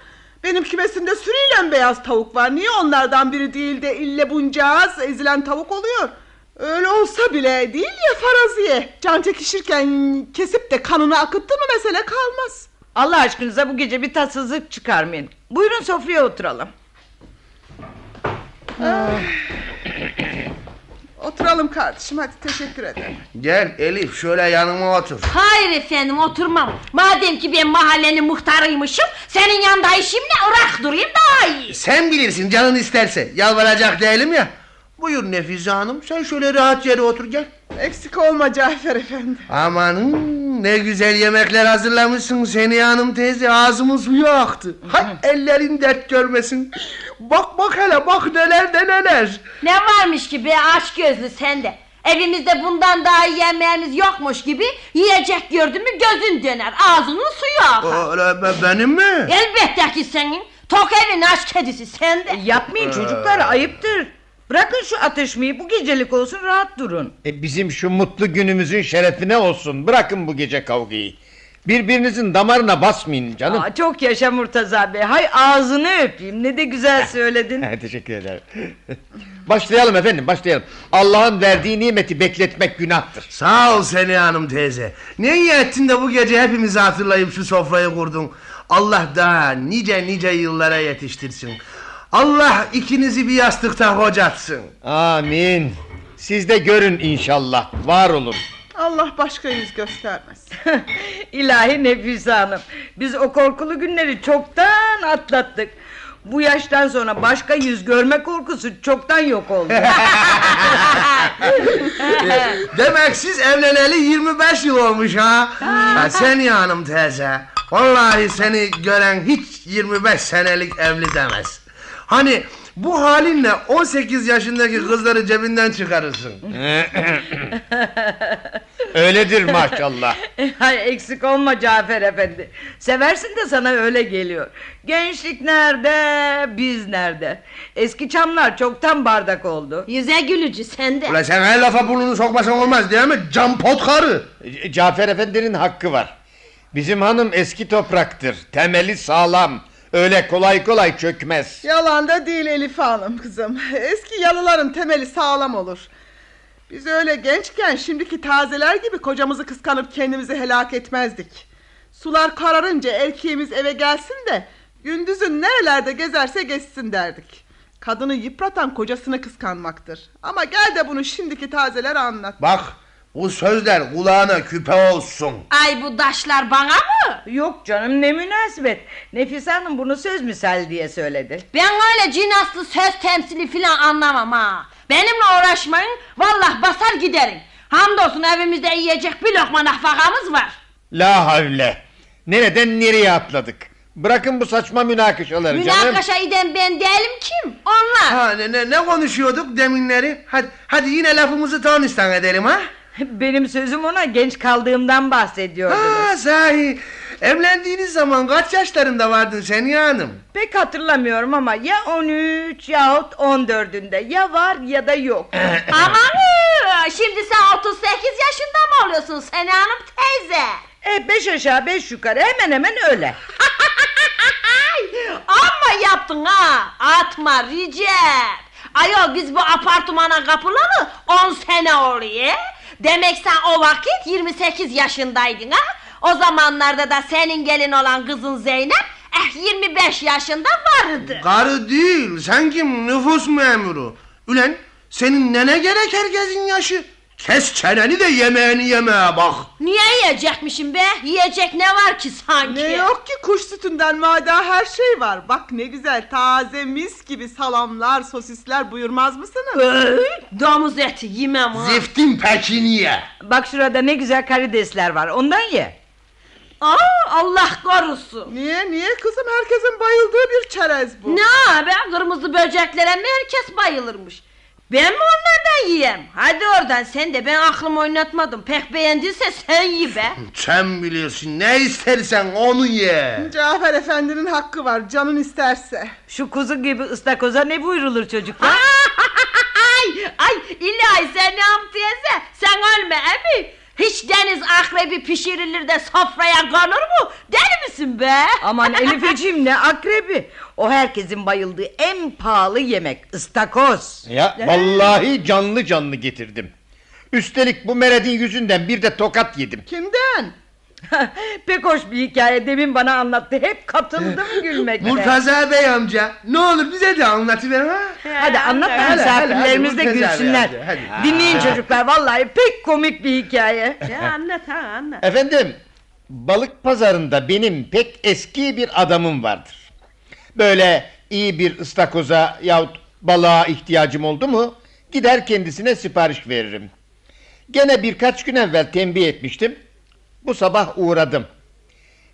Benim kümesinde sürüyle beyaz tavuk var. Niye onlardan biri değil de ille buncağız ezilen tavuk oluyor? Öyle olsa bile değil ya faraziye. Can çekişirken kesip de kanını akıttı mı mesele kalmaz. Allah aşkınıza bu gece bir tatsızlık çıkarmayın. Buyurun sofraya oturalım. Oturalım kardeşim, hadi teşekkür ederim. Gel Elif, şöyle yanıma otur. Hayır efendim, oturmam. Madem ki ben mahallenin muhtarıymışım, senin yanında işimle ırak durayım daha iyi. Sen bilirsin, canın isterse. Yalvaracak değilim ya. Buyur Nefise Hanım, sen şöyle rahat yere otur gel. Eksik olma Cafer Efendi. Amanın ne güzel yemekler hazırlamışsın Seniha Hanım teyze, ağzımın suyu aktı. Hay ellerin dert görmesin. Bak bak hele, bak neler de neler. Ne varmış ki be aç gözlü sen de. Evimizde bundan daha iyi yemeğimiz yokmuş gibi yiyecek gördün mü gözün döner, ağzının suyu akar. Benim mi? Elbette ki senin. Tok evin aç kedisi sen de. Yapmayın çocuklar, ayıptır. Bırakın şu atışmayı, bu gecelik olsun, rahat durun. Bizim şu mutlu günümüzün şerefine olsun. Bırakın bu gece kavgayı. Birbirinizin damarına basmayın canım. Aa, çok yaşa Murtaza Bey. Hay ağzını öpeyim, ne de güzel söyledin. Teşekkür ederim. Başlayalım efendim, başlayalım. Allah'ın verdiği nimeti bekletmek günahtır. Sağ ol Seniha Hanım teyze. Ne iyi ettin de bu gece hepimizi hatırlayıp şu sofrayı kurdun. Allah daha nice nice yıllara yetiştirsin. Allah ikinizi bir yastıkta kocatsın. Amin. Siz de görün inşallah, var olun. Allah başka yüz göstermez. İlahi Nefise Hanım, biz o korkulu günleri çoktan atlattık. Bu yaştan sonra başka yüz görme korkusu çoktan yok oldu. Demek siz evleneli 25 yıl olmuş ha? Seniha Hanım teyze, vallahi seni gören hiç 25 senelik evli demez. Hani bu halinle 18 yaşındaki kızları cebinden çıkarırsın. Öyledir maşallah. Eksik olma Cafer Efendi. Seversin de sana öyle geliyor. Gençlik nerede, biz nerede? Eski çamlar çoktan bardak oldu. Yüze gülücü sende. Ulan sen her lafa burnunu sokmasan olmaz değil mi? Cam pot karı. Cafer Efendi'nin hakkı var. Bizim hanım eski topraktır. Temeli sağlam. Öyle kolay kolay çökmez. Yalan da değil Elif Hanım kızım. Eski yalıların temeli sağlam olur. Biz öyle gençken şimdiki tazeler gibi kocamızı kıskanıp kendimizi helak etmezdik. Sular kararınca erkeğimiz eve gelsin de gündüzün nerelerde gezerse gezsin derdik. Kadını yıpratan kocasını kıskanmaktır. Ama gel de bunu şimdiki tazeler anlat. Bak, bu sözler kulağına küpe olsun. Ay, bu daşlar bana mı? Yok canım, ne münasebet. Nefise Hanım bunu söz misal diye söyledi. Ben öyle cinaslı söz temsili filan anlamam ha. Benimle uğraşmayın, vallahi basar giderim. Hamdolsun evimizde yiyecek bir lokma nafakamız var. La havle, nereden nereye atladık? Bırakın bu saçma münakaşaları canım. Münakaşa eden ben değilim, kim? Onlar. Ha, ne konuşuyorduk deminleri? Hadi yine lafımızı tanıştan edelim ha. Benim sözüm ona genç kaldığımdan bahsediyordunuz. Ha, sahi. Evlendiğiniz zaman kaç yaşlarında vardın Seniha Hanım? Pek hatırlamıyorum ama ya 13 yahut 14'ünde. Ya var ya da yok. Aman, şimdi sen 38 yaşında mı oluyorsun Seniha Hanım teyze? 5 aşağı 5 yukarı, hemen hemen öyle. Amma yaptın ha. Atma Recep. Ayol, biz bu apartmana kapılalı 10 sene oluyor. Demek sen o vakit 28 yaşındaydın ha? O zamanlarda da senin gelin olan kızın Zeynep 25 yaşında vardı. Karı değil, sanki nüfus memuru. Ulan senin nene gerek herkesin yaşı? Kes çeneni de yemeğini yemeye bak. Niye yiyecekmişim be? Yiyecek ne var ki sanki? Ne yok ki, kuş sütünden madem her şey var. Bak ne güzel taze mis gibi salamlar, sosisler buyurmaz mısınız? Domuz eti yemem ha. Ziftin pekini ye. Bak şurada ne güzel karidesler var, ondan ye. Aa, Allah korusun. Niye kızım, herkesin bayıldığı bir çerez bu. Ne be, kırmızı böceklere mi herkes bayılırmış? Ben mi onlardan yiyem? Hadi oradan sen de, ben aklımı oynatmadım. Pek beğendiyse sen ye be. Sen biliyorsun, ne istersen onu ye. Cafer Efendi'nin hakkı var, canın isterse. Şu kuzu gibi ıstakoza ne buyrulur çocuklar? Ay ilahi sen ne yaptıysa, sen ölme emi. Hiç deniz akrebi pişirilir de sofraya konur mu? Deli misin be? Aman Elifeciğim, ne akrebi? O herkesin bayıldığı en pahalı yemek, ıstakoz. Ya vallahi canlı canlı getirdim. Üstelik bu meredin yüzünden bir de tokat yedim. Kimden? Pek hoş bir hikaye, demin bana anlattı. Hep katıldım gülmekle. Murtaza Bey amca, ne olur bize de anlatıver ha. Hadi anlat da misafirlerimiz de gülsünler. Dinleyin çocuklar, vallahi pek komik bir hikaye. Anlat. Efendim, balık pazarında benim pek eski bir adamım vardır. Böyle iyi bir ıstakoza yahut balığa ihtiyacım oldu mu, gider kendisine sipariş veririm. Gene birkaç gün evvel tembih etmiştim. Bu sabah uğradım.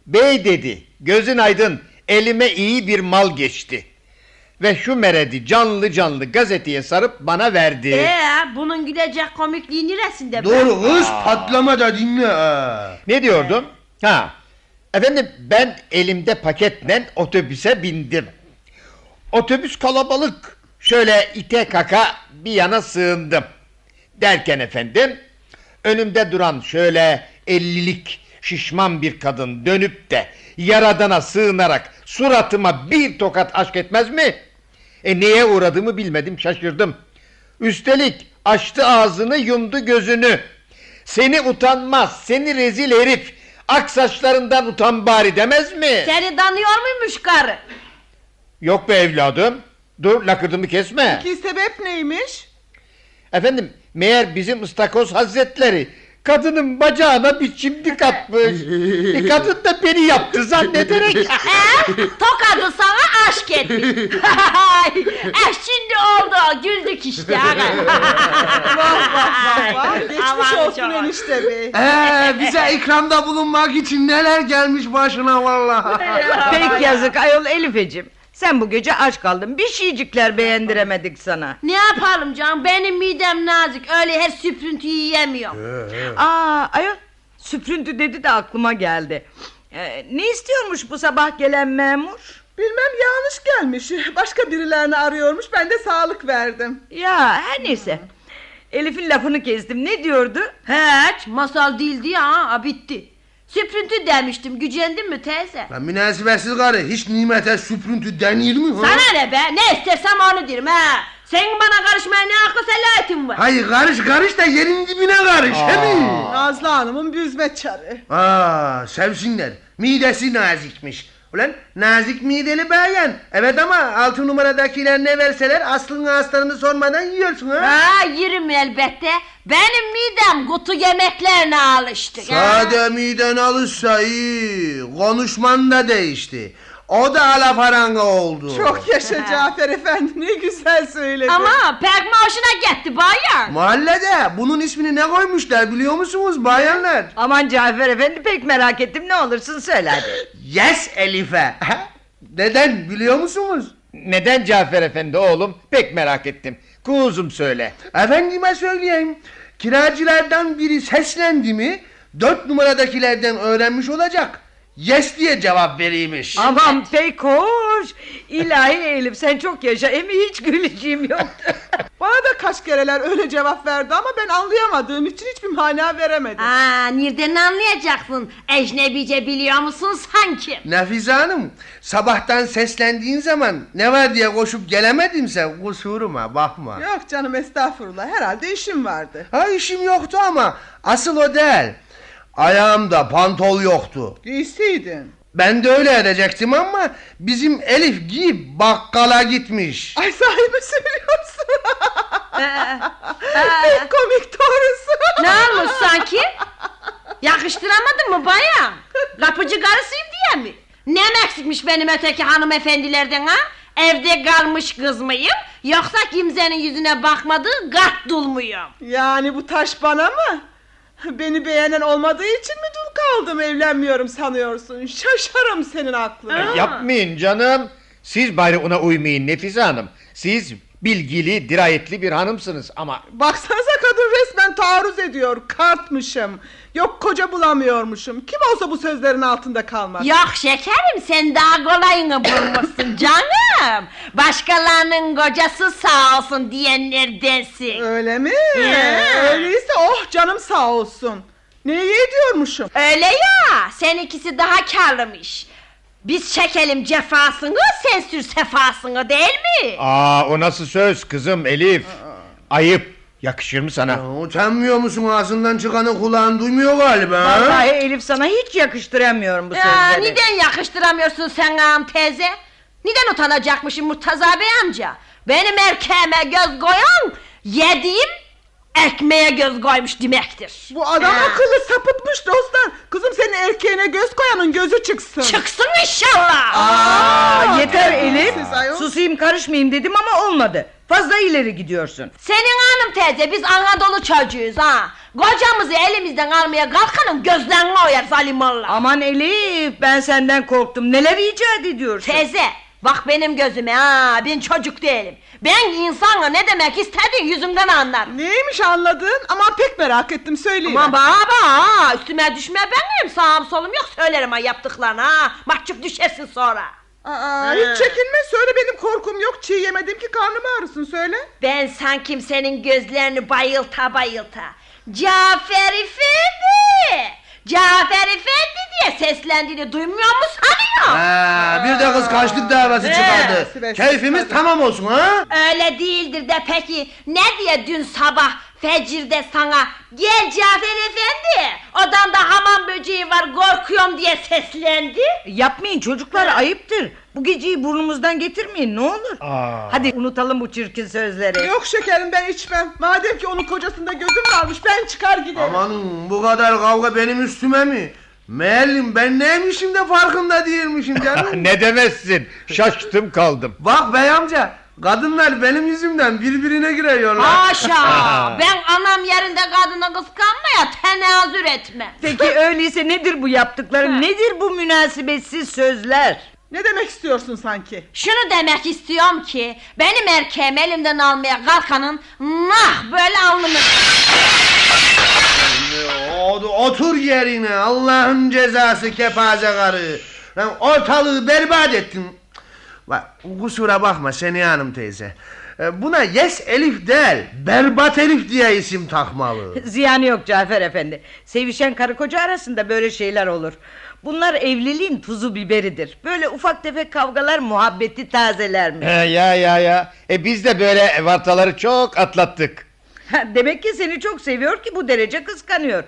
Bey dedi, gözün aydın, elime iyi bir mal geçti. Ve şu meredi canlı canlı gazeteye sarıp bana verdi. Bunun gülecek komikliği neresinde? Doğru kız, patlama da dinle. Ne diyordum? Efendim, ben elimde paketle otobüse bindim. Otobüs kalabalık. Şöyle ite kaka bir yana sığındım. Derken efendim, önümde duran şöyle 50'lik şişman bir kadın dönüp de yaradana sığınarak suratıma bir tokat aşk etmez mi? Neye uğradığımı bilmedim, şaşırdım. Üstelik açtı ağzını, yumdu gözünü. Seni utanmaz, seni rezil herif, ak saçlarından utan bari demez mi? Seni danıyor muymuş karı? Yok be evladım, dur lakırdımı kesme. Peki sebep neymiş? Efendim, meğer bizim ıstakoz hazretleri kadının bacağına bir çimdik atmış. Kadın da beni yaptı zannederek. Tokadı sana aşk etmiş. Şimdi oldu, güldük işte. Vah. Geçmiş olsun enişte bey. Bize ikramda bulunmak için neler gelmiş başına vallahi. Pek yazık ayol Elifeciğim. Sen bu gece aç kaldın, bir şeycikler beğendiremedik sana. Ne yapalım canım, benim midem nazik, öyle her süprüntüyü yiyemiyorum. Ayol, süprüntü dedi de aklıma geldi. Ne istiyormuş bu sabah gelen memur? Bilmem, yanlış gelmiş, başka birilerini arıyormuş, ben de sağlık verdim. Ya her neyse, Elif'in lafını kestim, ne diyordu? Hiç masal değildi ya, bitti. Süprüntü demiştim, gücendin mi teyze? Ben münasebetsiz karı, hiç nimete süprüntü denir mi? Sana ne be, ne istersem onu derim ha. Sen bana karışmaya ne akıl selahatin var? Hayır, karış da yerin dibine karış. Nazlı Hanım'ın bir hizmet çarı. Sevsinler, midesi nazikmiş. Ulan nazik mideli bayan. Evet ama 6 numaradakiler ne verseler aslını aslanını sormadan yiyorsun ha? Yerim elbette. Benim midem kutu yemeklerine alıştı. Sade miden alışsa iyi. Konuşman da değişti. O da alafranga oldu. Çok yaşa Cafer Efendi, ne güzel söyledi. Ama pek hoşuna gitti bayan. Mahallede bunun ismini ne koymuşlar biliyor musunuz bayanlar? Aman Cafer Efendi, pek merak ettim, ne olursun söyle hadi. Yes Elif'e. Neden biliyor musunuz? Neden Cafer Efendi oğlum, pek merak ettim. Kuzum söyle. Efendime söyleyeyim. Kiracılardan biri seslendi mi 4 numaradakilerden öğrenmiş olacak. Yes diye cevap veriymiş. Aman pek hoş. İlahi Elif, sen çok yaşa. Emi hiç güleceğim yoktu. Bana da kaç kereler öyle cevap verdi ama ben anlayamadığım için hiçbir mana veremedim. Nereden anlayacaksın? Ecnebice biliyor musun sanki? Nefise Hanım, sabahtan seslendiğin zaman ne var diye koşup gelemedimse kusuruma bakma. Yok canım, estağfurullah, herhalde işim vardı. İşim yoktu ama asıl o değil. Ayağımda pantol yoktu. Giyseydin. Ben de öyle edecektim ama bizim Elif giyip bakkala gitmiş. Ay sahibi söylüyorsun. Pek komik doğrusu. Ne olmuş sanki? Yakıştıramadın mı bayan? Kapıcı karısıyım diye mi? Ne eksikmiş benim öteki hanımefendilerden ha? Evde kalmış kız mıyım? Yoksa kimsenin yüzüne bakmadığı gat dul muyum? Yani bu taş bana mı? Beni beğenen olmadığı için mi dul kaldım, evlenmiyorum sanıyorsun? Şaşarım senin aklına. Yapmayın canım. Siz bari ona uymayın Nefise Hanım. Siz bilgili, dirayetli bir hanımsınız ama... Baksanıza, kadın resmen taarruz ediyor. Kartmışım. Yok koca bulamıyormuşum. Kim olsa bu sözlerin altında kalmaz. Yok şekerim, sen daha kolayını bulmuşsun canım. Başkalarının kocası sağ olsun diyenlerdensin. Öyle mi? Öyleyse oh canım sağ olsun. Neyi ediyormuşum? Öyle ya, sen ikisi daha karlıymış. Biz çekelim cefasını, sen sür sefasını, değil mi? O nasıl söz kızım Elif? Ayıp, yakışır mı sana? Utanmıyor musun, ağzından çıkanı kulağın duymuyor galiba. Vallahi Elif, sana hiç yakıştıramıyorum bu sözleri. Neden yakıştıramıyorsun sen ağam teyze? Neden utanacakmışım Murtaza Bey amca? Benim erkeğime göz koyan yediğim ekmeğe göz koymuş demektir. Bu adam akıllı sapıtmış dostlar. Kızım, senin erkeğine göz koyanın gözü çıksın. Çıksın inşallah. Yeter Elif. Susayım karışmayayım dedim ama olmadı. Fazla ileri gidiyorsun. Senin hanım teyze, biz Anadolu çocuğuyuz ha. Kocamızı elimizden almaya kalkanın gözlerini oyar zalimallah. Aman Elif, ben senden korktum. Neler icat ediyorsun? Teyze bak benim gözüme ben çocuk değilim. Ben insanla ne demek istediğin yüzümden anlarım. Neymiş anladın? Ama pek merak ettim, söyleyeyim. Aman baba, üstüme düşme, benim sağım solum yok, söylerim yaptıklarını mahcup düşersin sonra. Hiç çekinme, söyle, benim korkum yok, çiğ yemedim ki karnım ağrısın, söyle. Ben sanki senin gözlerini bayılta bayılta Cafer Efendi, Cafer Efendi diye seslendiğini duymuyor musun sanıyor? Bir de kız kaçlık davası çıkardı. Keyfimiz tamam olsun ha? Öyle değildir de peki ne diye dün sabah fecirde sana gel Cafer Efendi, odanda hamam böceği var korkuyorum diye seslendi? Yapmayın çocuklar, ayıptır. Bu geceyi burnumuzdan getirmeyin ne olur. Hadi unutalım bu çirkin sözleri. Yok şekerim, ben içmem. Madem ki onun kocasında gözüm varmış, ben çıkar giderim. Amanın, bu kadar kavga benim üstüme mi? Meğerim ben neymişim de farkında değilmişim canım. Ne demezsin, şaştım kaldım. Bak bey amca, kadınlar benim yüzümden birbirine giriyorlar. Haşa, ben anam yerinde kadına kıskanmaya tenezzül etme. Peki öyleyse nedir bu yaptıkların? Nedir bu münasebetsiz sözler? Ne demek istiyorsun sanki? Şunu demek istiyorum ki benim erkeğimi elimden almaya kalkanın böyle alnını... Otur yerine Allah'ın cezası kepaze karı. Ortalığı berbat ettin. Kusura bakma Seniha Hanım teyze, buna yes Elif değil, berbat Elif diye isim takmalı. Ziyanı yok Cafer Efendi. Sevişen karı koca arasında böyle şeyler olur. Bunlar evliliğin tuzu biberidir. Böyle ufak tefek kavgalar muhabbeti tazelermiş. Ya. Biz de böyle vartaları çok atlattık. Demek ki seni çok seviyor ki bu derece kıskanıyor.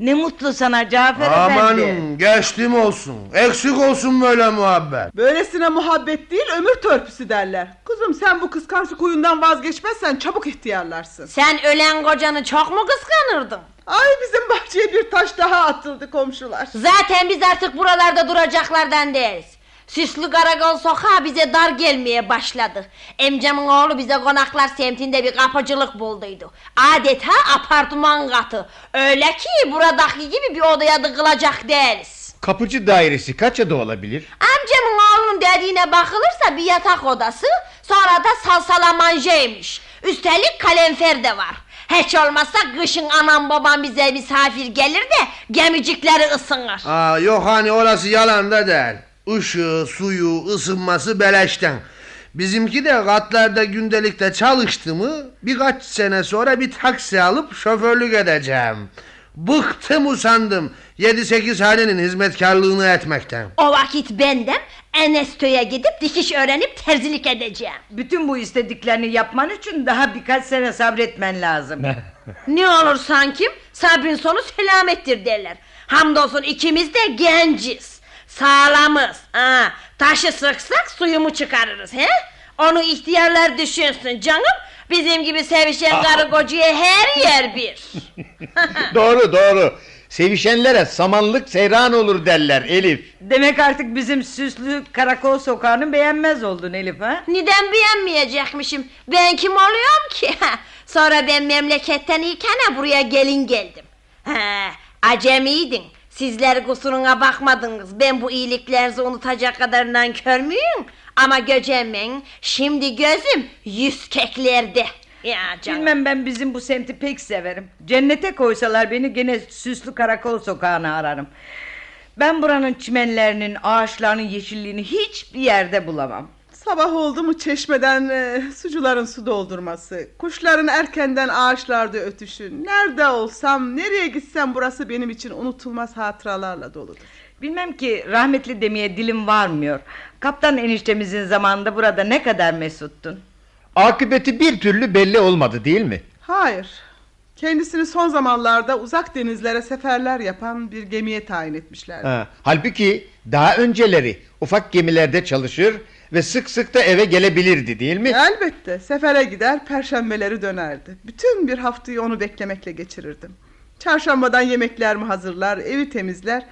Ne mutlu sana Cafer Aman, efendi. Aman geçtim olsun, eksik olsun böyle muhabbet. Böylesine muhabbet değil, ömür törpüsü derler. Kızım sen bu kıskançlık huyundan vazgeçmezsen çabuk ihtiyarlarsın. Sen ölen kocanı çok mu kıskanırdın? Ay bizim bahçeye bir taş daha atıldı komşular. Zaten biz artık buralarda duracaklardan değiliz. Süslü Karakol Sokağı bize dar gelmeye başladı. Emcamın oğlu bize konaklar semtinde bir kapıcılık bulduydu. Adeta apartman katı. Öyle ki buradaki gibi bir odaya dıkılacak değiliz. Kapıcı dairesi kaç oda olabilir? Amcamın oğlunun dediğine bakılırsa bir yatak odası, sonra da salsalamanjeymiş. Üstelik kalemfer de var. Hiç olmazsa kışın anam babam bize misafir gelir de gemicikleri ısınır. Aa, yok hani orası yalan da değil. Işığı, suyu, ısınması beleşten. Bizimki de katlarda gündelikte çalıştı mı birkaç sene sonra bir taksi alıp şoförlük edeceğim. Bıktım usandım 7-8 hanenin hizmetkarlığını etmekten. O vakit benden Enesto'ya gidip dikiş öğrenip terzilik edeceğim. Bütün bu istediklerini yapman için daha birkaç sene sabretmen lazım. Ne olur sanki sabrın sonu selamettir derler. Hamdolsun ikimiz de genciz. Sağlamız. Ha, taşı sıksak suyumu çıkarırız. He? Onu ihtiyarlar düşünsün canım. Bizim gibi sevişen karı kocaya her yer bir. Doğru. Sevişenlere samanlık seyran olur derler Elif. Demek artık bizim Süslü Karakol Sokağı'nı beğenmez oldun Elif ha? Neden beğenmeyecekmişim? Ben kim oluyorum ki? Sonra ben memleketten iken buraya gelin geldim. Ha, acemiydin. Sizler kusuruna bakmadınız. Ben bu iyiliklerinizi unutacak kadar nankör müyüm? Ama göcemin şimdi gözüm yüz keklerde. Ya canım. Bilmem, ben bizim bu semti pek severim. Cennete koysalar beni gene Süslü Karakol Sokağı'na ararım. Ben buranın çimenlerinin, ağaçlarının yeşilliğini hiçbir yerde bulamam. Sabah oldu mu çeşmeden sucuların su doldurması, kuşların erkenden ağaçlarda ötüşü, nerede olsam, nereye gitsem burası benim için unutulmaz hatıralarla doludur. Bilmem ki rahmetli demeye dilim varmıyor. Kaptan eniştemizin zamanında burada ne kadar mesuttun. Akıbeti bir türlü belli olmadı değil mi? Hayır. Kendisini son zamanlarda uzak denizlere seferler yapan bir gemiye tayin etmişlerdi. Halbuki daha önceleri ufak gemilerde çalışır ve sık sık da eve gelebilirdi değil mi? Elbette, sefere gider perşembeleri dönerdi. Bütün bir haftayı onu beklemekle geçirirdim. Çarşambadan yemekler mi hazırlar, evi temizler.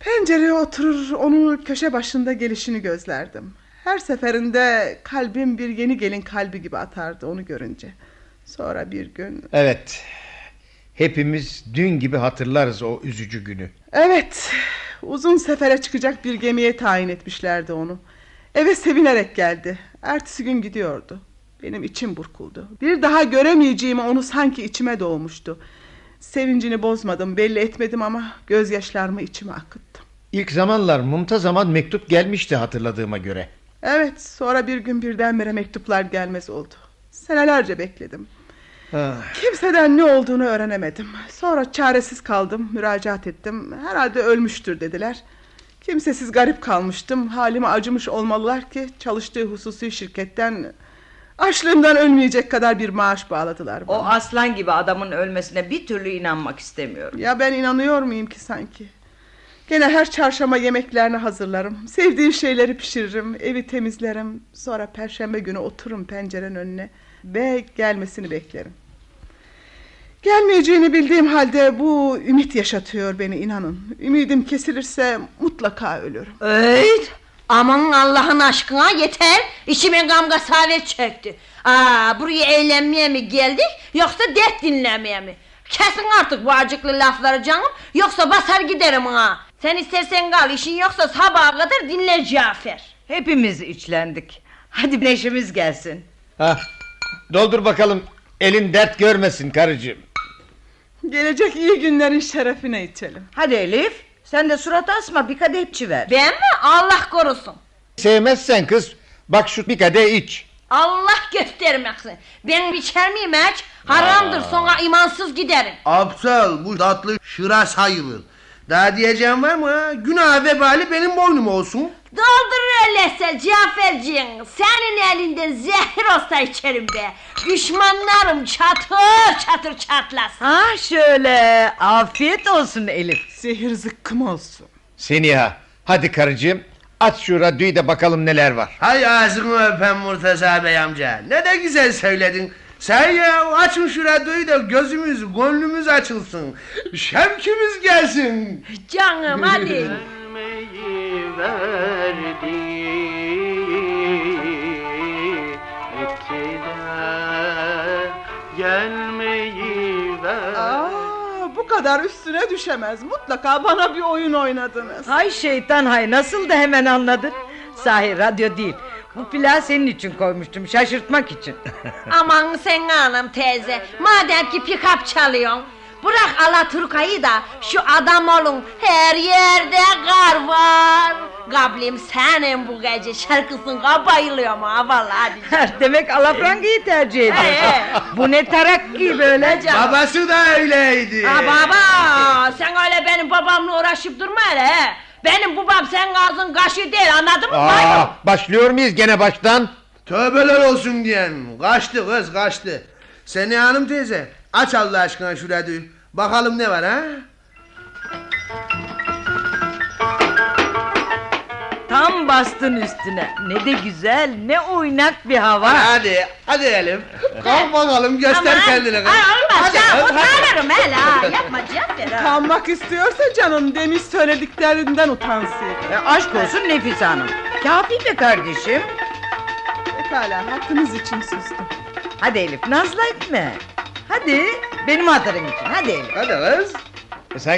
Pencereye oturur onun köşe başında gelişini gözlerdim. Her seferinde kalbim bir yeni gelin kalbi gibi atardı onu görünce. Sonra bir gün... Evet, hepimiz dün gibi hatırlarız o üzücü günü. Evet, uzun sefere çıkacak bir gemiye tayin etmişlerdi onu. Eve sevinerek geldi. Ertesi gün gidiyordu. Benim içim burkuldu. Bir daha göremeyeceğim onu sanki içime doğmuştu. Sevincini bozmadım, belli etmedim ama gözyaşlarımı içime akıttım. İlk zamanlar Mumtaz'a mektup gelmişti hatırladığıma göre. Evet, sonra bir gün birdenbire mektuplar gelmez oldu. Senelerce bekledim. Kimseden ne olduğunu öğrenemedim. Sonra çaresiz kaldım, müracaat ettim. Herhalde ölmüştür dediler. Kimsesiz garip kalmıştım. Halime acımış olmalılar ki çalıştığı hususi şirketten açlığımdan ölmeyecek kadar bir maaş bağladılar bana. O aslan gibi adamın ölmesine bir türlü inanmak istemiyorum. Ya ben inanıyor muyum ki sanki? Gene her çarşamba yemeklerini hazırlarım. Sevdiğim şeyleri pişiririm. Evi temizlerim. Sonra perşembe günü otururum pencerenin önüne ve gelmesini beklerim. Gelmeyeceğini bildiğim halde bu ümit yaşatıyor beni inanın. Ümidim kesilirse mutlaka ölürüm. Evet. Aman Allah'ın aşkına yeter. İçime gam kasavet çöktü. Buraya eğlenmeye mi geldik yoksa dert dinlemeye mi? Kesin artık bu acıklı lafları canım. Yoksa basar giderim ha. Sen istersen kal, işin yoksa sabaha kadar dinle Cafer. Hepimiz içlendik. Hadi neşemiz gelsin. Doldur bakalım. Elin dert görmesin karıcığım. Gelecek iyi günlerin şerefine içelim. Hadi Elif, sen de surat asma, bir kadeh içiver. Ben mi? Allah korusun. Sevmezsen kız, bak şu bir kadeh iç. Allah göstermeksin. Ben içer miyim hiç? Haramdır, sonra imansız giderim. Aptal, bu tatlı şıra sayılır. Daha diyeceğim var mı ha? Günah vebali benim boynum olsun. Doldurur öyleyse Cafer'cim. Senin elinden zehir olsa içerim be. Düşmanlarım çatır çatır çatlasın. Ha şöyle, afiyet olsun Elif. Zehir zıkkım olsun. Seniha, hadi karıcığım, aç şu radyoyu da bakalım neler var. Hay ağzını öpen Murtaza Bey amca. Ne de güzel söyledin. Sen ya açın şu radyoyu da gözümüz, gönlümüz açılsın. Şevkimiz gelsin. Canım hadi. Bu kadar üstüne düşemez. Mutlaka bana bir oyun oynadınız. Hay şeytan hay, nasıl da hemen anladın. Sahi radyo değil. Bu plağı senin için koymuştum, şaşırtmak için. Aman sen hanım teyze, madem ki pikap çalıyorsun, bırak Alaturka'yı da şu adam olun, her yerde kar var. Kablim senin bu gece şarkısına bayılıyorum ha vallahi. Demek Alafranga'yı tercih ediyor. Bu ne tarakki böyle canım. Babası da öyleydi. Ha baba, sen öyle benim babamla uğraşıp durma hele. Benim babam sen ağzın kaşığı değil, anladın mı? Başlıyor muyuz gene baştan? Tövbeler olsun diyen. Kaçtı kız kaçtı. Seniha Hanım teyze, aç Allah aşkına şu radyoyu. Bakalım ne var ha? Tam bastın üstüne. Ne de güzel, ne oynak bir hava. Hadi hadi Elif. Kalk bakalım, göster aman kendini. Kız. Olmaz ya, utanırım hele. Yapma Cafer. Utanmak istiyorsa canım, demiş söylediklerinden utansın. Aşk olsun Nefise Hanım. Kafi be kardeşim. Pekala, hakkınız için sustum. Hadi Elif, nazla etme. Hadi, benim hatırım için. Hadi Elif. Hadi kız.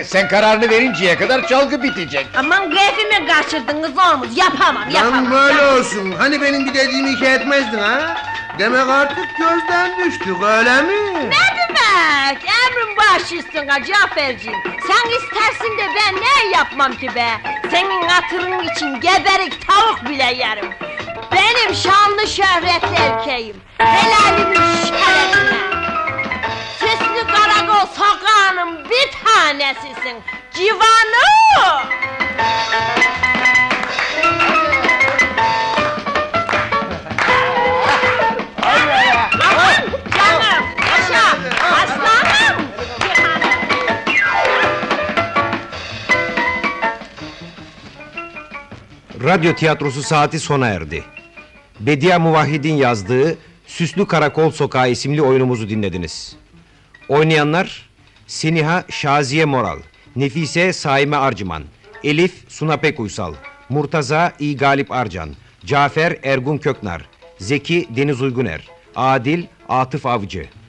Sen kararını verinceye kadar çalgı bitecek. Aman keyfimi kaçırdınız olmuş, yapamam. Lan böyle olsun, hani benim bir dediğimi iki etmezdin ha? Demek artık gözden düştük, öyle mi? Ne demek, emrin baş üstüne Cafer'cim. Sen istersin de ben ne yapmam ki be? Senin hatırın için geberik tavuk bile yerim. Benim şanlı şöhretli erkeğim, helalimin şerefine. Süslü Karakol Sokağı'nın bir tanesisin, civanı! Canım, yaşa, aslanım! Radyo tiyatrosu saati sona erdi. Bedia Muvahhit'in yazdığı Süslü Karakol Sokağı isimli oyunumuzu dinlediniz. Oynayanlar: Seniha Şaziye Moral, Nefise Saime Arciman, Elif Sunapek Uysal, Murtaza İgalip Arcan, Cafer Ergun Köknar, Zeki Deniz Uyguner, Adil Atıf Avcı.